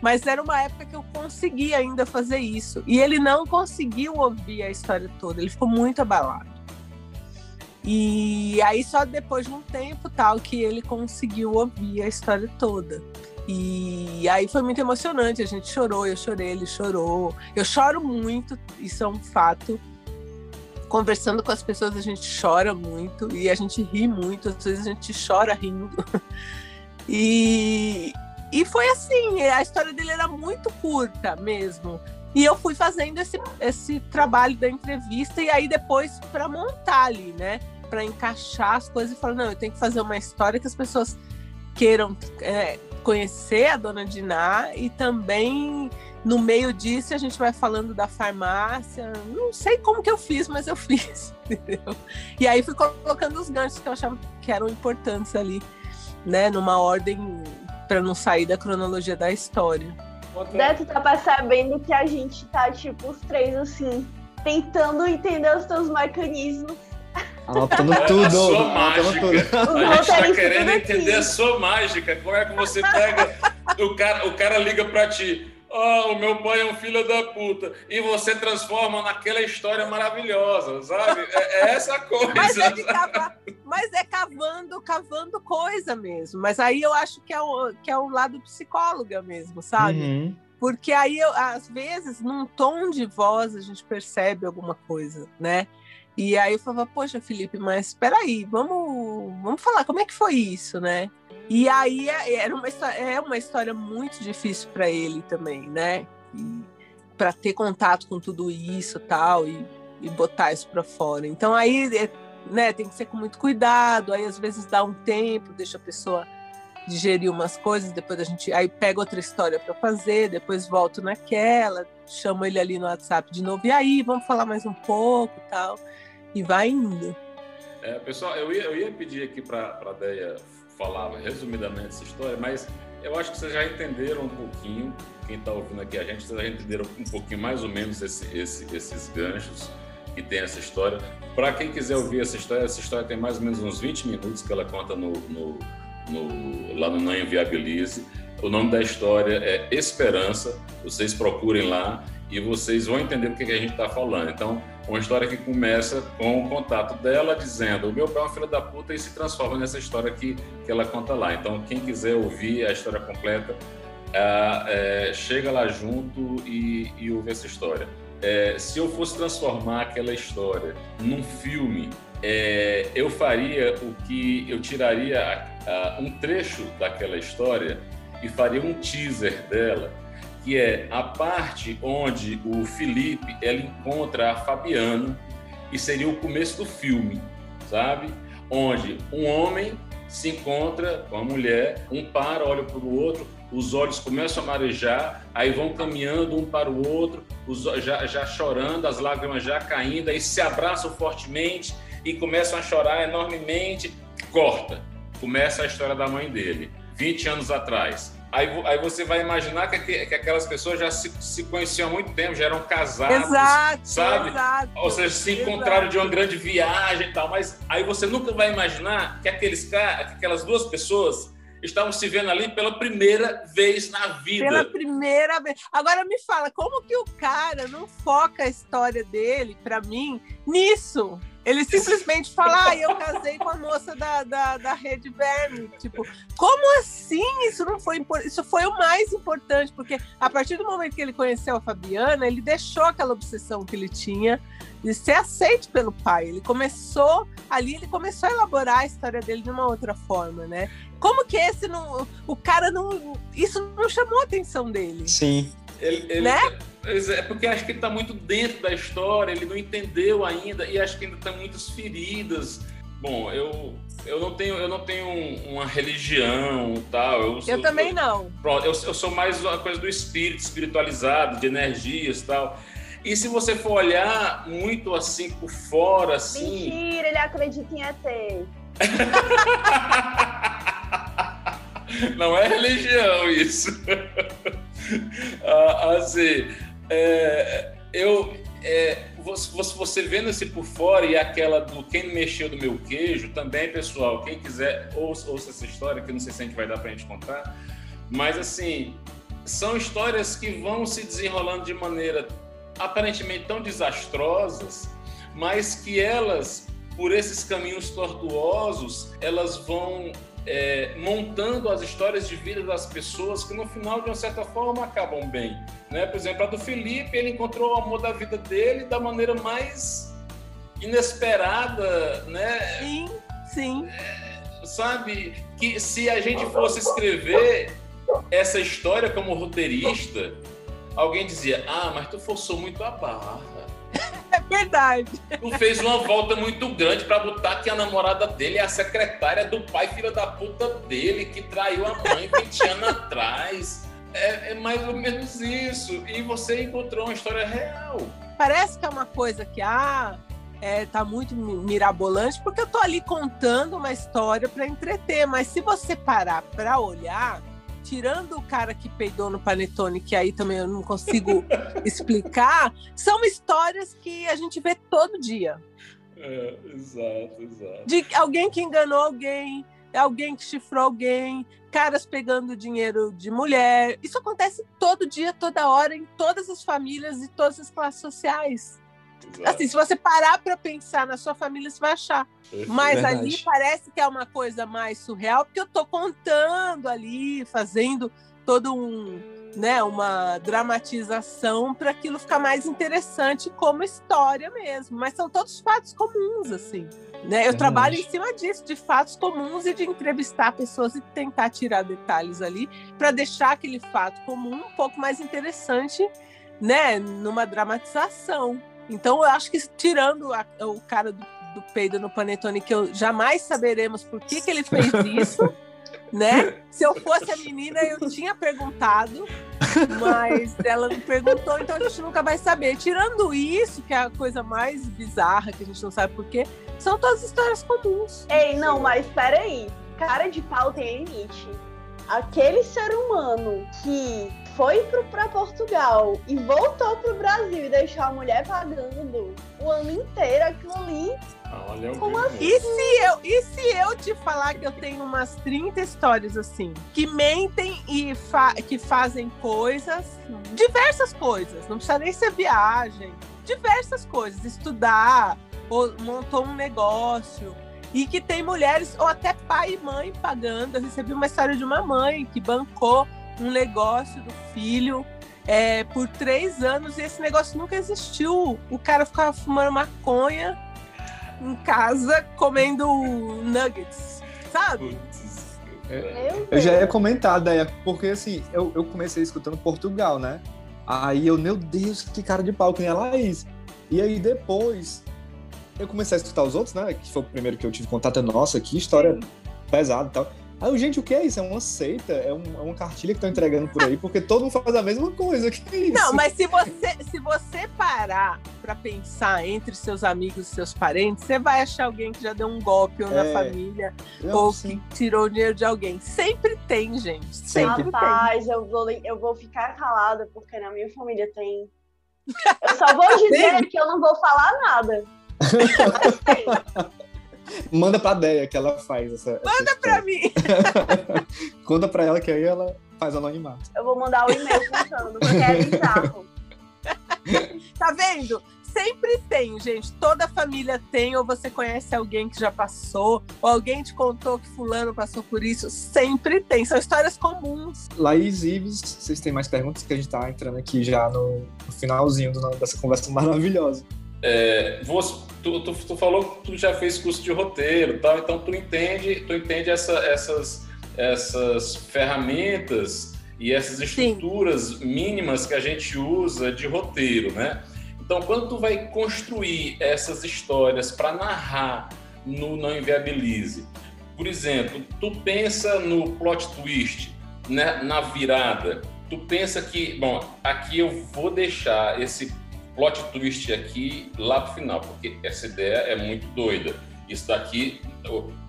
Mas era uma época que eu consegui ainda fazer isso. E ele não conseguiu ouvir a história toda, ele ficou muito abalado. E aí só depois de um tempo tal que ele conseguiu ouvir a história toda. E aí foi muito emocionante, a gente chorou, eu chorei, ele chorou. Eu choro muito, isso é um fato. Conversando com as pessoas a gente chora muito e a gente ri muito, às vezes a gente chora rindo. E, e foi assim, a história dele era muito curta mesmo. E eu fui fazendo esse, esse trabalho da entrevista, e aí depois para montar ali, né? Para encaixar as coisas e falar, não, eu tenho que fazer uma história que as pessoas queiram é, conhecer a dona Diná, e também no meio disso a gente vai falando da farmácia. Não sei como que eu fiz, mas eu fiz, entendeu? E aí fui colocando os ganchos que eu achava que eram importantes ali, né? Numa ordem para não sair da cronologia da história. Dá, tu tá pra sabendo que a gente tá, tipo, os três, assim, tentando entender os teus mecanismos. Anotando ah, tudo. A sua mágica. Tudo. A gente tá querendo entender a sua mágica. Como é que você pega... o, cara, o cara liga pra ti. Ah, oh, o meu pai é um filho da puta. E você transforma naquela história maravilhosa, sabe? É, é essa coisa. Mas é, cavar, mas é cavando, cavando coisa mesmo. Mas aí eu acho que é o, que é o lado psicóloga mesmo, sabe? Uhum. Porque aí, eu, às vezes, num tom de voz, a gente percebe alguma coisa, né? E aí eu falava, poxa, Felipe, mas peraí, vamos, vamos falar, como é que foi isso, né? E aí era uma história, é uma história muito difícil para ele também, né? Para ter contato com tudo isso tal, e e botar isso para fora. Então aí, né, tem que ser com muito cuidado, aí às vezes dá um tempo, deixa a pessoa digerir umas coisas, depois a gente aí pega outra história para fazer, depois volto naquela, chamo ele ali no WhatsApp de novo, e aí vamos falar mais um pouco e tal, e vai indo. É, pessoal, eu ia, eu ia pedir aqui para a Déia falar resumidamente essa história, mas eu acho que vocês já entenderam um pouquinho, quem está ouvindo aqui a gente, vocês já entenderam um pouquinho mais ou menos esse, esse, esses ganchos que tem essa história. Para quem quiser ouvir essa história, essa história tem mais ou menos uns vinte minutos que ela conta no... no No, lá no Não Inviabilize. O nome da história é Esperança, vocês procurem lá e vocês vão entender do que a gente está falando. Então, uma história que começa com o contato dela dizendo o meu pai é um filho da puta, e se transforma nessa história que, que ela conta lá. Então, quem quiser ouvir a história completa, é, é, chega lá junto e, e ouve essa história. É, se eu fosse transformar aquela história num filme, é, eu faria o que eu tiraria a, a, um trecho daquela história e faria um teaser dela, que é a parte onde o Felipe ela encontra a Fabiana, e seria o começo do filme, sabe? Onde um homem se encontra com a mulher, um para, olha para o outro, os olhos começam a marejar, aí vão caminhando um para o outro, os, já, já chorando, as lágrimas já caindo, aí se abraçam fortemente e começam a chorar enormemente. Corta. Começa a história da mãe dele, vinte anos atrás. Aí, aí você vai imaginar que, que aquelas pessoas já se, se conheciam há muito tempo, já eram casados, exato, sabe? Exato, ou seja, se encontraram exato. De uma grande viagem e tal, mas aí você nunca vai imaginar que, aqueles, que aquelas duas pessoas estavam se vendo ali pela primeira vez na vida. Pela primeira vez. Agora me fala, como que o cara não foca a história dele, pra mim, nisso? Ele simplesmente fala, ah, eu casei com a moça da, da, da Rede Verme. Tipo, como assim isso não foi importante? Isso foi o mais importante, porque a partir do momento que ele conheceu a Fabiana, ele deixou aquela obsessão que ele tinha de ser aceito pelo pai. Ele começou, ali ele começou a elaborar a história dele de uma outra forma, né? Como que esse não... O cara não... Isso não chamou a atenção dele. Sim. Ele, ele, né? É porque acho que ele está muito dentro da história, ele não entendeu ainda, e acho que ainda tem muitas feridas. Bom, eu, eu não tenho, eu não tenho uma religião tal. Eu, eu, eu também não. Pronto, eu, eu sou mais uma coisa do espírito, espiritualizado, de energias e tal. E se você for olhar muito assim por fora, assim. Mentira, ele acredita em ateu. Não é religião isso. Ah, assim, é, eu, é, você, você vendo esse por fora, e aquela do quem mexeu no meu queijo também, pessoal, quem quiser ouça, ouça essa história, que não sei se a gente vai dar pra gente contar, mas assim, são histórias que vão se desenrolando de maneira aparentemente tão desastrosas, mas que elas, por esses caminhos tortuosos, elas vão... É, montando as histórias de vida das pessoas que no final, de uma certa forma, acabam bem, né? Por exemplo, a do Felipe, ele encontrou o amor da vida dele da maneira mais inesperada, né? Sim, sim. É, sabe? Que se a gente fosse escrever essa história como roteirista, alguém dizia, ah, mas tu forçou muito a barra. É verdade. Tu fez uma volta muito grande pra botar que a namorada dele é a secretária do pai, filha da puta dele, que traiu a mãe vinte anos atrás. É, é mais ou menos isso. E você encontrou uma história real. Parece que é uma coisa que, ah, é, tá muito mirabolante, porque eu tô ali contando uma história pra entreter. Mas se você parar pra olhar, tirando o cara que peidou no panetone, que aí também eu não consigo explicar, são histórias que a gente vê todo dia. É, exato, exato. De alguém que enganou alguém, alguém que chifrou alguém, caras pegando dinheiro de mulher. Isso acontece todo dia, toda hora, em todas as famílias e todas as classes sociais. Exato. Assim, se você parar para pensar na sua família, você vai achar. É, mas verdade. Ali parece que é uma coisa mais surreal, porque eu estou contando ali, fazendo todo um, né, uma dramatização para aquilo ficar mais interessante como história mesmo. Mas são todos fatos comuns, assim, né? Eu verdade. Trabalho em cima disso, de fatos comuns e de entrevistar pessoas e tentar tirar detalhes ali para deixar aquele fato comum um pouco mais interessante, né, numa dramatização. Então, eu acho que tirando a, o cara do, do peido no panetone, que eu jamais saberemos por que, que ele fez isso, né? Se eu fosse a menina, eu tinha perguntado, mas ela não perguntou, então a gente nunca vai saber. Tirando isso, que é a coisa mais bizarra, que a gente não sabe por quê, são todas histórias comuns. Ei, não, mas peraí. Cara de pau tem limite. Aquele ser humano que... foi para Portugal e voltou pro Brasil e deixou a mulher pagando o ano inteiro aquilo ali. Olha, como assim? E se, eu, e se eu te falar que eu tenho umas trinta histórias assim, que mentem e fa- que fazem coisas, diversas coisas, não precisa nem ser viagem, diversas coisas, estudar, ou montou um negócio... E que tem mulheres, ou até pai e mãe pagando. Eu recebi uma história de uma mãe que bancou um negócio do filho é, por três anos e esse negócio nunca existiu. O cara ficava fumando maconha em casa, comendo nuggets, sabe? É, eu já ia comentar, Deia, porque assim, eu, eu comecei escutando Portugal, né? Aí eu, meu Deus, que cara de pau, que nem a Laís. E aí depois eu comecei a escutar os outros, né? Que foi o primeiro que eu tive contato. Nossa, que história pesada e tal. Aí, gente, o que é isso? É uma seita? É, um, é uma cartilha que estão entregando por aí? Porque todo mundo faz a mesma coisa. Que é isso? Não, mas se você, se você parar pra pensar entre seus amigos e seus parentes, você vai achar alguém que já deu um golpe ou é, na família, ou sim. que tirou o dinheiro de alguém. Sempre tem, gente. Sempre Rapaz, tem. eu vou, eu vou ficar calada, porque na minha família tem... Eu só vou dizer sim. que eu não vou falar nada. Manda pra Deia que ela faz essa. Manda essa pra mim! Conta pra ela que aí ela faz anonimato. Eu vou mandar o um e-mail contando, porque é bizarro. Tá vendo? Sempre tem, gente. Toda família tem, ou você conhece alguém que já passou, ou alguém te contou que fulano passou por isso. Sempre tem. São histórias comuns. Laís, Ives, vocês têm mais perguntas? Que a gente tá entrando aqui já no finalzinho dessa conversa maravilhosa. É, você, tu, tu, tu falou que tu já fez curso de roteiro, tá? Então tu entende, tu entende essa, essas, essas ferramentas e essas estruturas Sim. mínimas que a gente usa de roteiro, né? Então quando tu vai construir essas histórias para narrar no Não Inviabilize, por exemplo, tu pensa no plot twist, né? Na virada, tu pensa que, bom, aqui eu vou deixar esse plot twist aqui lá pro final, porque essa ideia é muito doida. Isso daqui,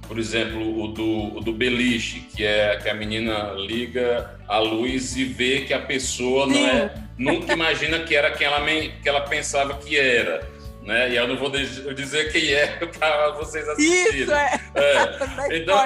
por exemplo, o do, o do beliche, que é que a menina liga a luz e vê que a pessoa não é, nunca imagina que era quem ela, que ela pensava que era, né? E eu não vou dizer quem é para vocês assistirem. Isso é. É. Então,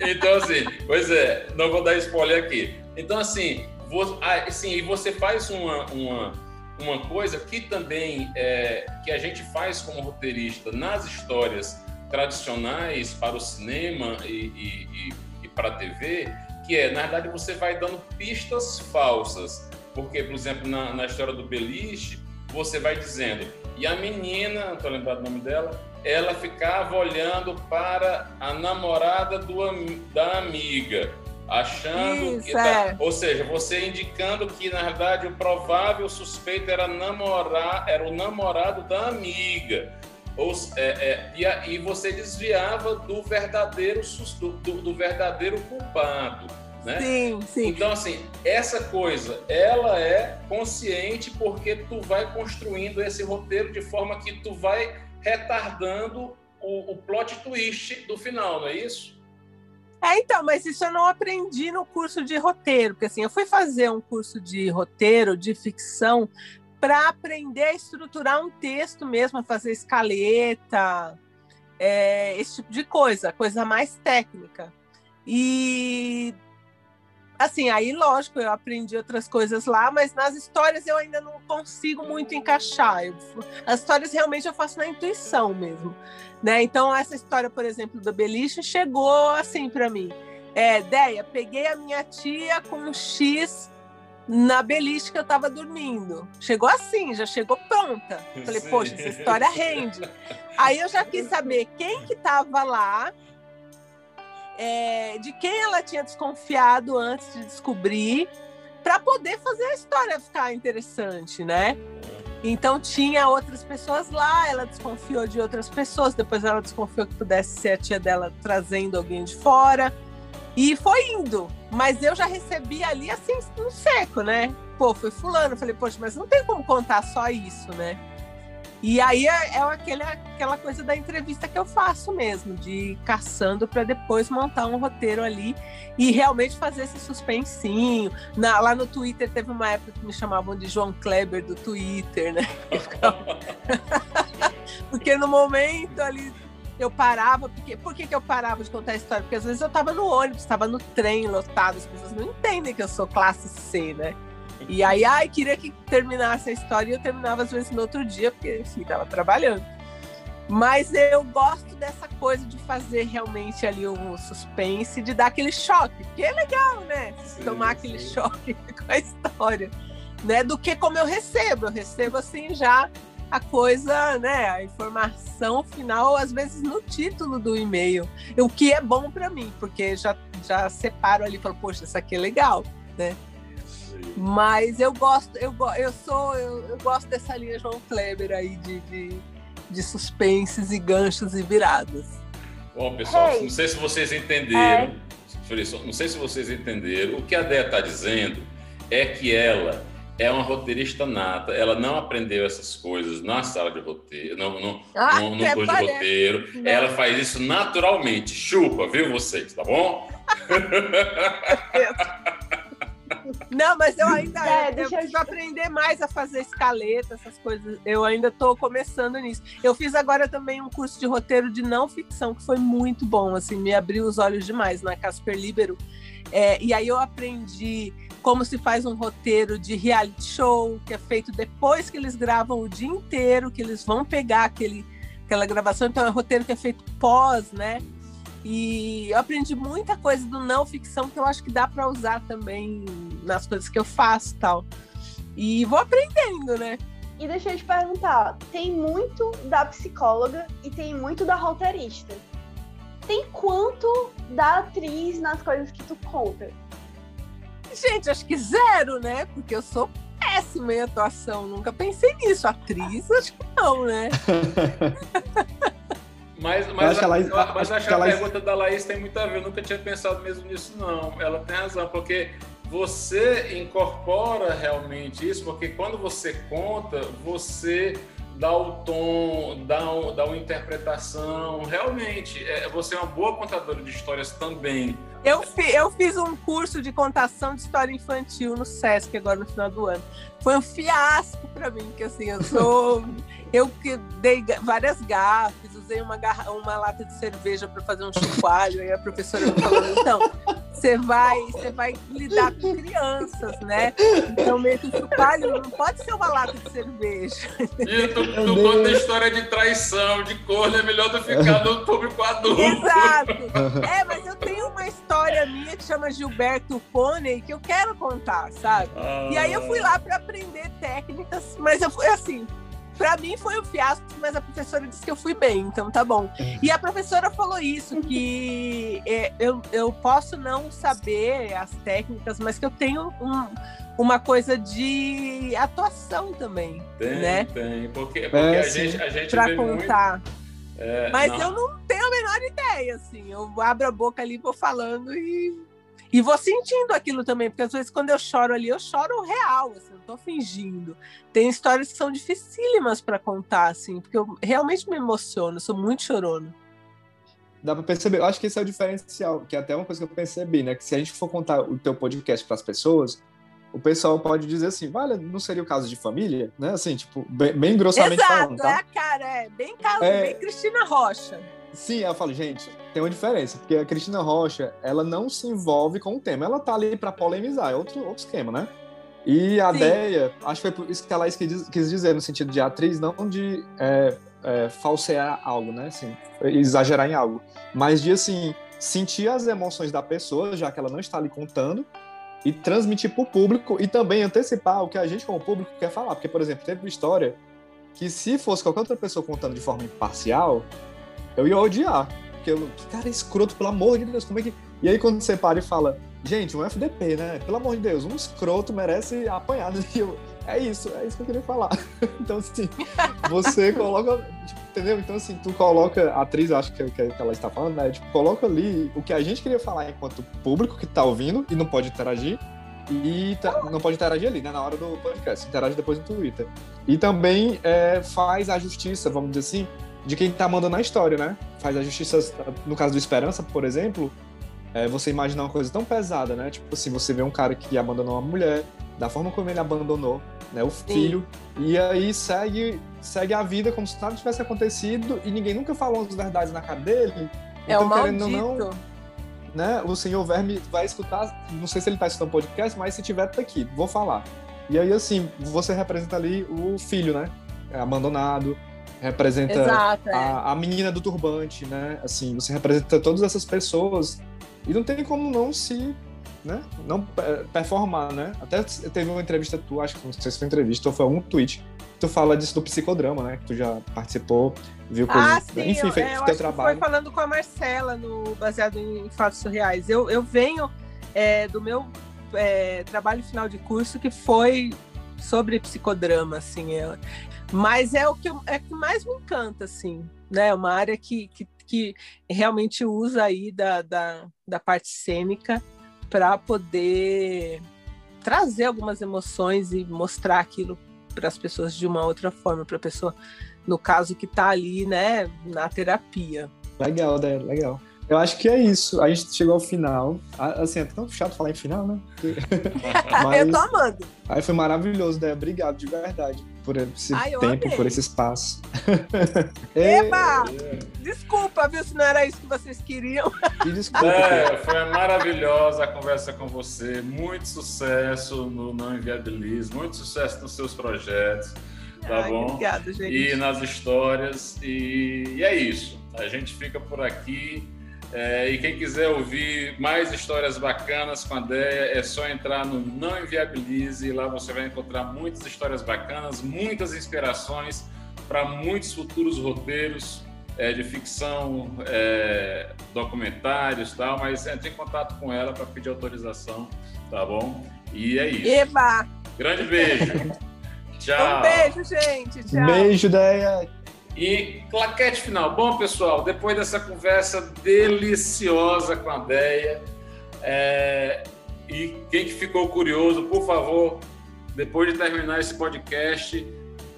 então assim, pois é, não vou dar spoiler aqui. Então assim, vou, assim e você faz uma, uma Uma coisa que também é, que a gente faz como roteirista nas histórias tradicionais para o cinema e, e, e, e para a T V, que é, na verdade, você vai dando pistas falsas. Porque, por exemplo, na, na história do beliche, você vai dizendo, e a menina, não estou lembrado o nome dela, ela ficava olhando para a namorada do, da amiga, achando Isso, que... É. Da, ou seja, você indicando que, na verdade, o provável suspeito era, namorar, era o namorado da amiga. Ou, é, é, e aí você desviava do verdadeiro, do, do verdadeiro culpado, né? Sim, sim. Então, assim, essa coisa, ela é consciente porque tu vai construindo esse roteiro de forma que tu vai retardando o, o plot twist do final, não é isso? É, então, mas isso eu não aprendi no curso de roteiro, porque assim, eu fui fazer um curso de roteiro, de ficção, para aprender a estruturar um texto mesmo, a fazer escaleta, é, esse tipo de coisa, coisa mais técnica. E, assim, aí, lógico, eu aprendi outras coisas lá, mas nas histórias eu ainda não consigo muito encaixar. Eu, as histórias realmente eu faço na intuição mesmo, né? Então, essa história, por exemplo, do Beliche, chegou assim para mim. É, Déia, peguei a minha tia com um X... na beliche que eu tava dormindo. Chegou assim, já chegou pronta. Falei, Sim. poxa, essa história rende. Aí eu já quis saber quem que tava lá, é, de quem ela tinha desconfiado antes de descobrir, para poder fazer a história ficar interessante, né? Então tinha outras pessoas lá, ela desconfiou de outras pessoas, depois ela desconfiou que pudesse ser a tia dela trazendo alguém de fora. E foi indo, mas eu já recebi ali, assim, no seco, né? Pô, foi fulano, falei, poxa, mas não tem como contar só isso, né? E aí é, é aquele, aquela coisa da entrevista que eu faço mesmo, de ir caçando para depois montar um roteiro ali e realmente fazer esse suspensinho. Na, lá no Twitter teve uma época que me chamavam de João Kleber do Twitter, né? Porque no momento ali... Eu parava, porque, por que, que eu parava de contar a história? Porque às vezes eu estava no ônibus, estava no trem lotado, as pessoas não entendem que eu sou classe C, né? E aí, ai, queria que terminasse a história e eu terminava às vezes no outro dia, porque, enfim, estava trabalhando. Mas eu gosto dessa coisa de fazer realmente ali um suspense, de dar aquele choque, que é legal, né? Se tomar aquele choque com a história, né? Do que como eu recebo, eu recebo assim já... a coisa, né, a informação final, às vezes no título do e-mail, o que é bom para mim, porque já, já separo ali e falo, poxa, isso aqui é legal, né? Mas eu gosto, eu, eu sou, eu, eu gosto dessa linha João Kleber aí de, de, de suspenses e ganchos e viradas. Bom, pessoal, hey. não sei se vocês entenderam, é. não sei se vocês entenderam, o que a Dé tá dizendo é que ela é uma roteirista nata, ela não aprendeu essas coisas na sala de roteiro, não, não, ah, no, no curso parece. de roteiro. Não. Ela faz isso naturalmente. Chupa, viu vocês, tá bom? Não, mas eu ainda é, eu, deixa eu... eu aprender mais a fazer escaleta, essas coisas. Eu ainda estou começando nisso. Eu fiz agora também um curso de roteiro de não ficção, que foi muito bom, assim, me abriu os olhos demais na Casper Libero. É, e aí eu aprendi como se faz um roteiro de reality show, que é feito depois que eles gravam o dia inteiro, que eles vão pegar aquele, aquela gravação. Então é um roteiro que é feito pós, né? E eu aprendi muita coisa do não ficção que eu acho que dá para usar também nas coisas que eu faço e tal. E vou aprendendo, né? E deixa eu te perguntar, tem muito da psicóloga e tem muito da roteirista. Tem quanto da atriz nas coisas que tu conta? Gente, acho que zero, né? Porque eu sou péssima em atuação. Nunca pensei nisso. Atriz, acho que não, né? Mas, mas, a, Laís, mas acho que a Laís... pergunta da Laís tem muito a ver. Eu nunca tinha pensado mesmo nisso, não. Ela tem razão, porque você incorpora realmente isso, porque quando você conta, você... dá o tom, dá, o, dá uma interpretação, realmente, é, você é uma boa contadora de histórias também. Eu, fi, eu fiz um curso de contação de história infantil no Sesc agora no final do ano. Foi um fiasco para mim, porque assim, eu sou... eu que dei várias gafes, usei uma, garra, uma lata de cerveja para fazer um chacoalho, aí a professora me falou, então... Você vai, você vai lidar com crianças, né? Então, meio que o chupalho não pode ser uma lata de cerveja. E tu, tu conta a história de traição, de corno, é melhor tu ficar no público adulto. Exato. É, mas eu tenho uma história minha que chama Gilberto Pônei, que eu quero contar, sabe? Ah. E aí eu fui lá para aprender técnicas, mas eu fui assim... Pra mim foi um fiasco, mas a professora disse que eu fui bem, então tá bom. E a professora falou isso, que eu, eu posso não saber as técnicas, mas que eu tenho um, uma coisa de atuação também, tem, né? Tem, porque, porque é, a gente, a gente pra vê contar. Muito... É, mas não. eu não tenho a menor ideia, assim. Eu abro a boca ali, vou falando e, e vou sentindo aquilo também. Porque às vezes quando eu choro ali, eu choro real, assim, não tô fingindo. Tem histórias que são dificílimas para contar, assim, porque eu realmente me emociono, eu sou muito chorona. Dá para perceber, eu acho que esse é o diferencial, que é até uma coisa que eu percebi, né? Que se a gente for contar o teu podcast para as pessoas, o pessoal pode dizer assim, vale, não seria o caso de família, né? Assim, tipo, bem, bem grossamente Exato, falando, tá? Exato, é a cara, é bem caso, é... bem Cristina Rocha. Sim, eu falo, gente, tem uma diferença, porque a Cristina Rocha, ela não se envolve com o tema, ela tá ali pra polemizar, é outro, outro esquema, né? E a Sim. Déia, acho que foi isso que a Laís quis, quis dizer, no sentido de atriz, não de é, é, falsear algo, né? Assim, exagerar em algo, mas de, assim, sentir as emoções da pessoa, já que ela não está ali contando, e transmitir para o público e também antecipar o que a gente como público quer falar. Porque, por exemplo, teve uma história que se fosse qualquer outra pessoa contando de forma imparcial, eu ia odiar. Porque eu, que cara escroto, pelo amor de Deus, como é que... E aí quando você para e fala, gente, um F D P, né? Pelo amor de Deus, um escroto merece apanhar. E eu, é isso, é isso que eu queria falar. Então, assim, você coloca... Tipo, entendeu? Então, assim, tu coloca... A atriz, acho que, que ela está falando, né? Tipo, coloca ali o que a gente queria falar enquanto público que tá ouvindo e não pode interagir. E ta, não pode interagir ali, né? Na hora do podcast. Interage depois no Twitter. E também é, faz a justiça, vamos dizer assim, de quem tá mandando a história, né? Faz a justiça, no caso do Esperança, por exemplo, é, você imaginar uma coisa tão pesada, né? Tipo assim, você vê um cara que abandonou uma mulher, da forma como ele abandonou, né, o filho, Sim. e aí segue, segue a vida como se nada tivesse acontecido e ninguém nunca falou as verdades na cara dele. É então, o maldito. Não, né, o senhor Verme vai escutar, não sei se ele tá escutando podcast, mas se tiver, tá aqui, vou falar. E aí, assim, você representa ali o filho, né, abandonado, representa Exato, é. a, a menina do turbante, né, assim, você representa todas essas pessoas e não tem como não se... Né? Não performar, né? Até teve uma entrevista tu, acho que não sei se foi entrevista ou foi algum tweet, tu fala disso do psicodrama, né? Que tu já participou, viu coisas... Ah, sim, enfim, eu, fez, eu acho trabalho. Que foi falando com a Marcela, no, baseado em fatos surreais. Eu, eu venho é, do meu é, trabalho final de curso, que foi sobre psicodrama, assim. É, mas é o que, é que mais me encanta, assim, né? Uma área que, que, que realmente usa aí da, da, da parte cênica para poder trazer algumas emoções e mostrar aquilo para as pessoas de uma outra forma, para a pessoa, no caso, que está ali, né, na terapia. Legal, Dé, legal. Eu acho que é isso. A gente chegou ao final. Assim, é tão chato falar em final, né? Mas... Eu tô amando. Aí foi maravilhoso, Dé. Obrigado, de verdade, por esse Ai, tempo, amei. Por esse espaço. Eba! Desculpa, viu? Se não era isso que vocês queriam. E desculpa. É, foi maravilhosa a conversa com você. Muito sucesso no Não Inviabilize. Muito sucesso nos seus projetos. Tá Ai, bom? Obrigado, gente. E nas histórias. E, e é isso. A gente fica por aqui. É, e quem quiser ouvir mais histórias bacanas com a Déia, é só entrar no Não Inviabilize, e lá você vai encontrar muitas histórias bacanas, muitas inspirações para muitos futuros roteiros é, de ficção, é, documentários e tal, mas entre em contato com ela para pedir autorização, tá bom? E é isso. Eba! Grande beijo! Tchau! Um beijo, gente! Tchau! Beijo, Déia! E claquete final. Bom, pessoal, depois dessa conversa deliciosa com a Déia, é... e quem que ficou curioso, por favor, depois de terminar esse podcast,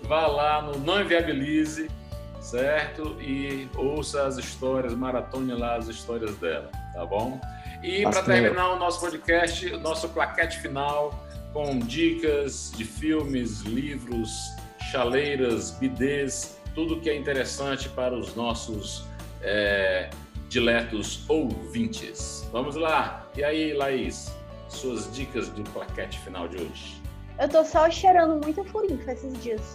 vá lá no Não Inviabilize, certo? E ouça as histórias, maratone lá as histórias dela, tá bom? E para terminar o nosso podcast, o nosso claquete final, com dicas de filmes, livros, chaleiras, bidês, tudo que é interessante para os nossos é, diletos ouvintes. Vamos lá! E aí, Laís, suas dicas do plaquete final de hoje? Eu tô só cheirando muito furinfa esses dias.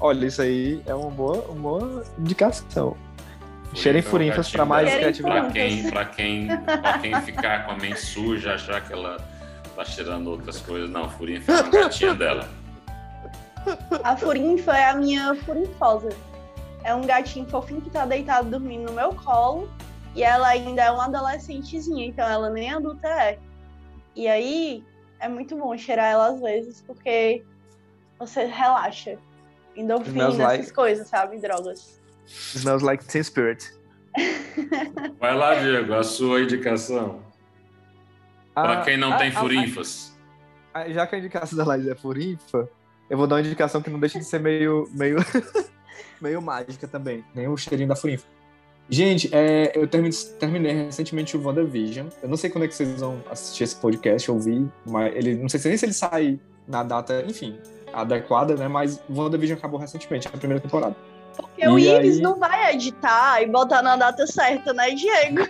Olha, isso aí é uma boa, uma boa indicação. Cheirem furinfas para mais criatividade. Para quem, pra quem, pra quem ficar com a mente suja, achar que ela tá cheirando outras coisas. Não, furinfa é uma gatinha dela. A Furinfa é a minha furinfosa. É um gatinho fofinho que tá deitado dormindo no meu colo. E ela ainda é uma adolescentezinha, então ela nem adulta é. E aí, é muito bom cheirar ela às vezes, porque você relaxa. Endorfina, essas like... coisas, sabe? Drogas. Smells like teen spirit. Vai lá, Diego, a sua indicação. Ah, pra quem não ah, tem ah, furinfas. Ah, já que a indicação da Laís é furinfa, eu vou dar uma indicação que não deixa de ser meio, meio, meio mágica também. Nem o cheirinho da furinfa. Gente, é, eu terminei, terminei recentemente o WandaVision. Eu não sei quando é que vocês vão assistir esse podcast, ouvir, mas ele, não sei nem se ele sai na data, enfim, adequada, né? Mas o WandaVision acabou recentemente, a primeira temporada. Porque e o Ives aí... não vai editar e botar na data certa, né, Diego?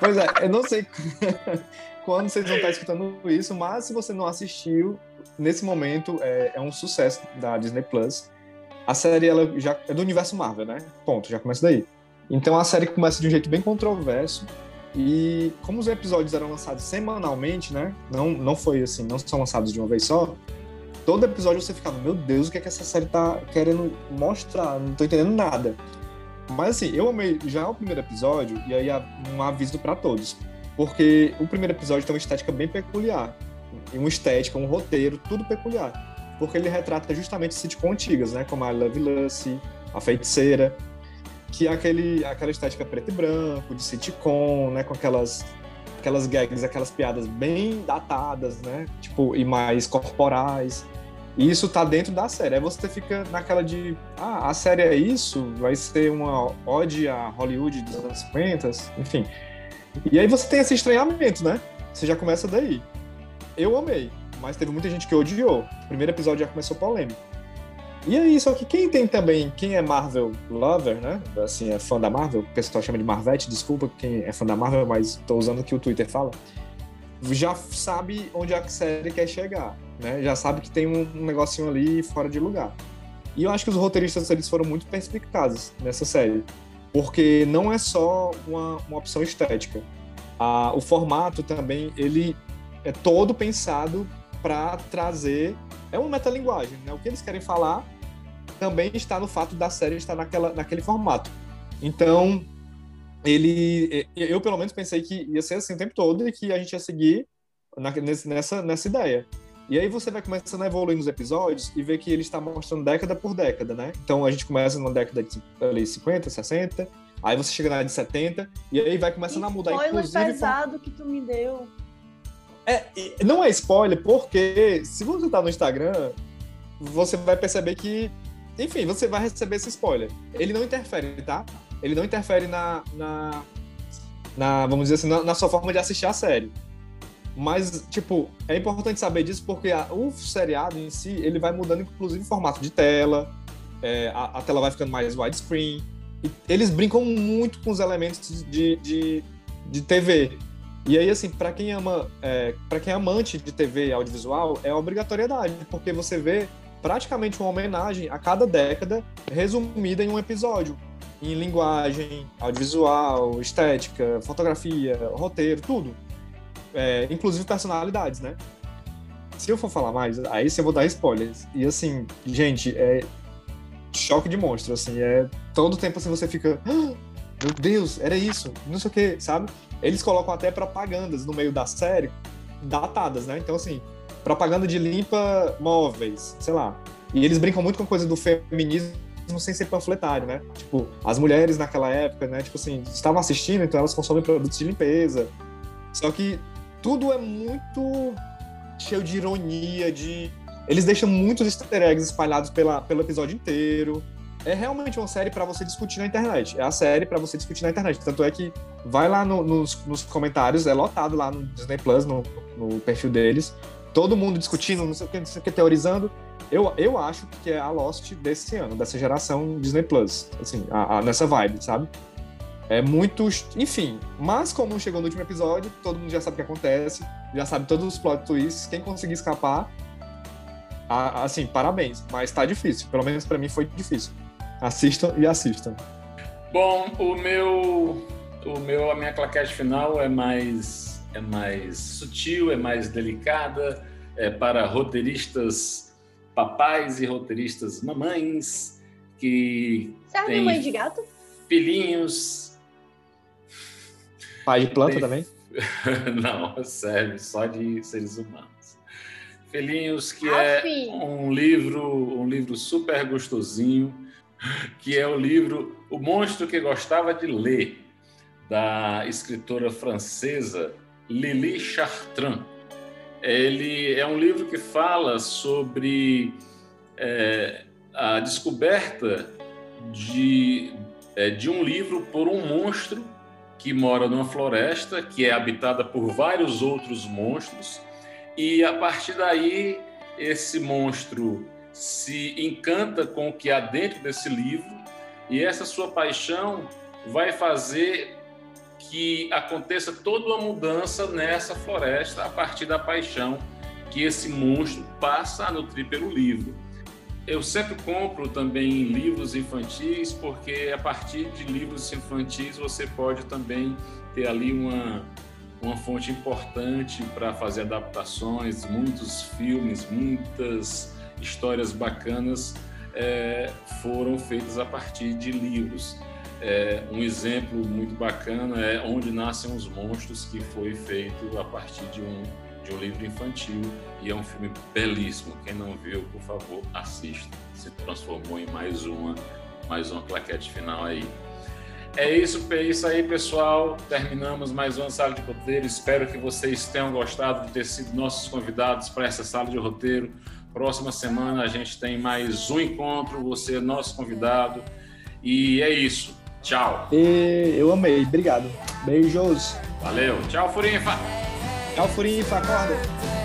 Pois é, eu não sei quando vocês vão estar escutando isso, mas se você não assistiu, nesse momento é, é um sucesso da Disney Plus. A série ela já é do universo Marvel, né? Ponto, já começa daí. Então a série começa de um jeito bem controverso e como os episódios eram lançados semanalmente, né? Não, não foi assim, não são lançados de uma vez só. Todo episódio você ficava, meu Deus, o que é que essa série tá querendo mostrar? Não tô entendendo nada. Mas assim, eu amei já o primeiro episódio, e aí um aviso pra todos. Porque o primeiro episódio tem uma estética bem peculiar. Uma estética, um roteiro, tudo peculiar. Porque ele retrata justamente sitcom antigas, né? Como a Love Lucy, a Feiticeira. Que é aquele, aquela estética preto e branco, de sitcom, né? Com aquelas... aquelas gags, aquelas piadas bem datadas, né? Tipo, e mais corporais. E isso tá dentro da série. Aí você fica naquela de... Ah, a série é isso? Vai ser uma ode a Hollywood dos anos cinquenta? Enfim. E aí você tem esse estranhamento, né? Você já começa daí. Eu amei, mas teve muita gente que odiou. O primeiro episódio já começou polêmico. E aí, só que quem tem também... Quem é Marvel lover, né? Assim, é fã da Marvel. O pessoal chama de Marvete, desculpa quem é fã da Marvel, mas tô usando o que o Twitter fala. Já sabe onde a série quer chegar, né? Já sabe que tem um negocinho ali fora de lugar. E eu acho que os roteiristas, eles foram muito perspicazes nessa série. Porque não é só uma, uma opção estética. Ah, o formato também, ele é todo pensado para trazer... É uma metalinguagem, né? O que eles querem falar também está no fato da série estar naquela, naquele formato. Então, ele, eu pelo menos pensei que ia ser assim o tempo todo e que a gente ia seguir na, nessa, nessa ideia. E aí você vai começando a evoluir nos episódios e ver que ele está mostrando década por década, né? Então, a gente começa numa década de ali, cinquenta, sessenta, aí você chega na de setenta e aí vai começando a mudar. Spoiler pesado que tu me deu. É, não é spoiler, porque se você tá no Instagram, você vai perceber que, enfim, você vai receber esse spoiler. Ele não interfere, tá? Ele não interfere na, na, na vamos dizer assim, na, na sua forma de assistir a série. Mas, tipo, é importante saber disso porque a, o seriado em si, ele vai mudando, inclusive, o formato de tela, é, a, a tela vai ficando mais widescreen. E eles brincam muito com os elementos de, de, de T V. E aí, assim, pra quem ama, é, pra quem é amante de T V e audiovisual, é obrigatoriedade, porque você vê praticamente uma homenagem a cada década resumida em um episódio, em linguagem, audiovisual, estética, fotografia, roteiro, tudo. É, inclusive personalidades, né? Se eu for falar mais, aí sim eu vou dar spoilers. E assim, gente, é choque de monstro, assim, é todo tempo assim você fica... Meu Deus, era isso, não sei o que, sabe? Eles colocam até propagandas no meio da série, datadas, né? Então, assim, propaganda de limpa móveis, sei lá. E eles brincam muito com a coisa do feminismo sem ser panfletário, né? Tipo, as mulheres naquela época, né? Tipo assim, estavam assistindo, então elas consomem produtos de limpeza. Só que tudo é muito cheio de ironia, de... Eles deixam muitos easter eggs espalhados pela, pelo episódio inteiro. É realmente uma série pra você discutir na internet. É a série pra você discutir na internet. Tanto é que vai lá no, nos, nos comentários, é lotado lá no Disney Plus, no, no perfil deles. Todo mundo discutindo, não sei o que, não sei o que, teorizando. Eu, eu acho que é a Lost desse ano, dessa geração Disney Plus. Assim, a, a, nessa vibe, sabe? É muito... Enfim. Mas como chegou no último episódio, todo mundo já sabe o que acontece. Já sabe todos os plot twists. Quem conseguir escapar, a, assim, parabéns. Mas tá difícil. Pelo menos pra mim foi difícil. Assistam e assistam. Bom, o meu, o meu, a minha claquete final é mais, é mais sutil, é mais delicada, é para roteiristas papais e roteiristas mamães que Sabe mãe de gato? Filhinhos. Pai de planta tem... também? Não, sério, só de seres humanos. Filhinhos, que Afim. é um livro, um livro super gostosinho, que é o livro O Monstro que Gostava de Ler, da escritora francesa Lili Chartrand. Ele é um livro que fala sobre é, a descoberta de, é, de um livro por um monstro que mora numa floresta, que é habitada por vários outros monstros, e a partir daí esse monstro se encanta com o que há dentro desse livro, e essa sua paixão vai fazer que aconteça toda uma mudança nessa floresta a partir da paixão que esse monstro passa a nutrir pelo livro. Eu sempre compro também livros infantis, porque a partir de livros infantis você pode também ter ali uma, uma fonte importante para fazer adaptações, muitos filmes, muitas histórias bacanas é, foram feitas a partir de livros. É, um exemplo muito bacana é Onde Nascem os Monstros, que foi feito a partir de um, de um livro infantil, e é um filme belíssimo. Quem não viu, por favor, assista. Se transformou em mais uma, mais uma claquete final aí. É isso, é isso aí, pessoal. Terminamos mais uma Sala de Roteiro. Espero que vocês tenham gostado de ter sido nossos convidados para essa Sala de Roteiro. Próxima semana a gente tem mais um encontro. Você é nosso convidado. E é isso. Tchau. Eu amei. Obrigado. Beijos. Valeu. Tchau, Furinfa. Tchau, Furinfa. Acorda.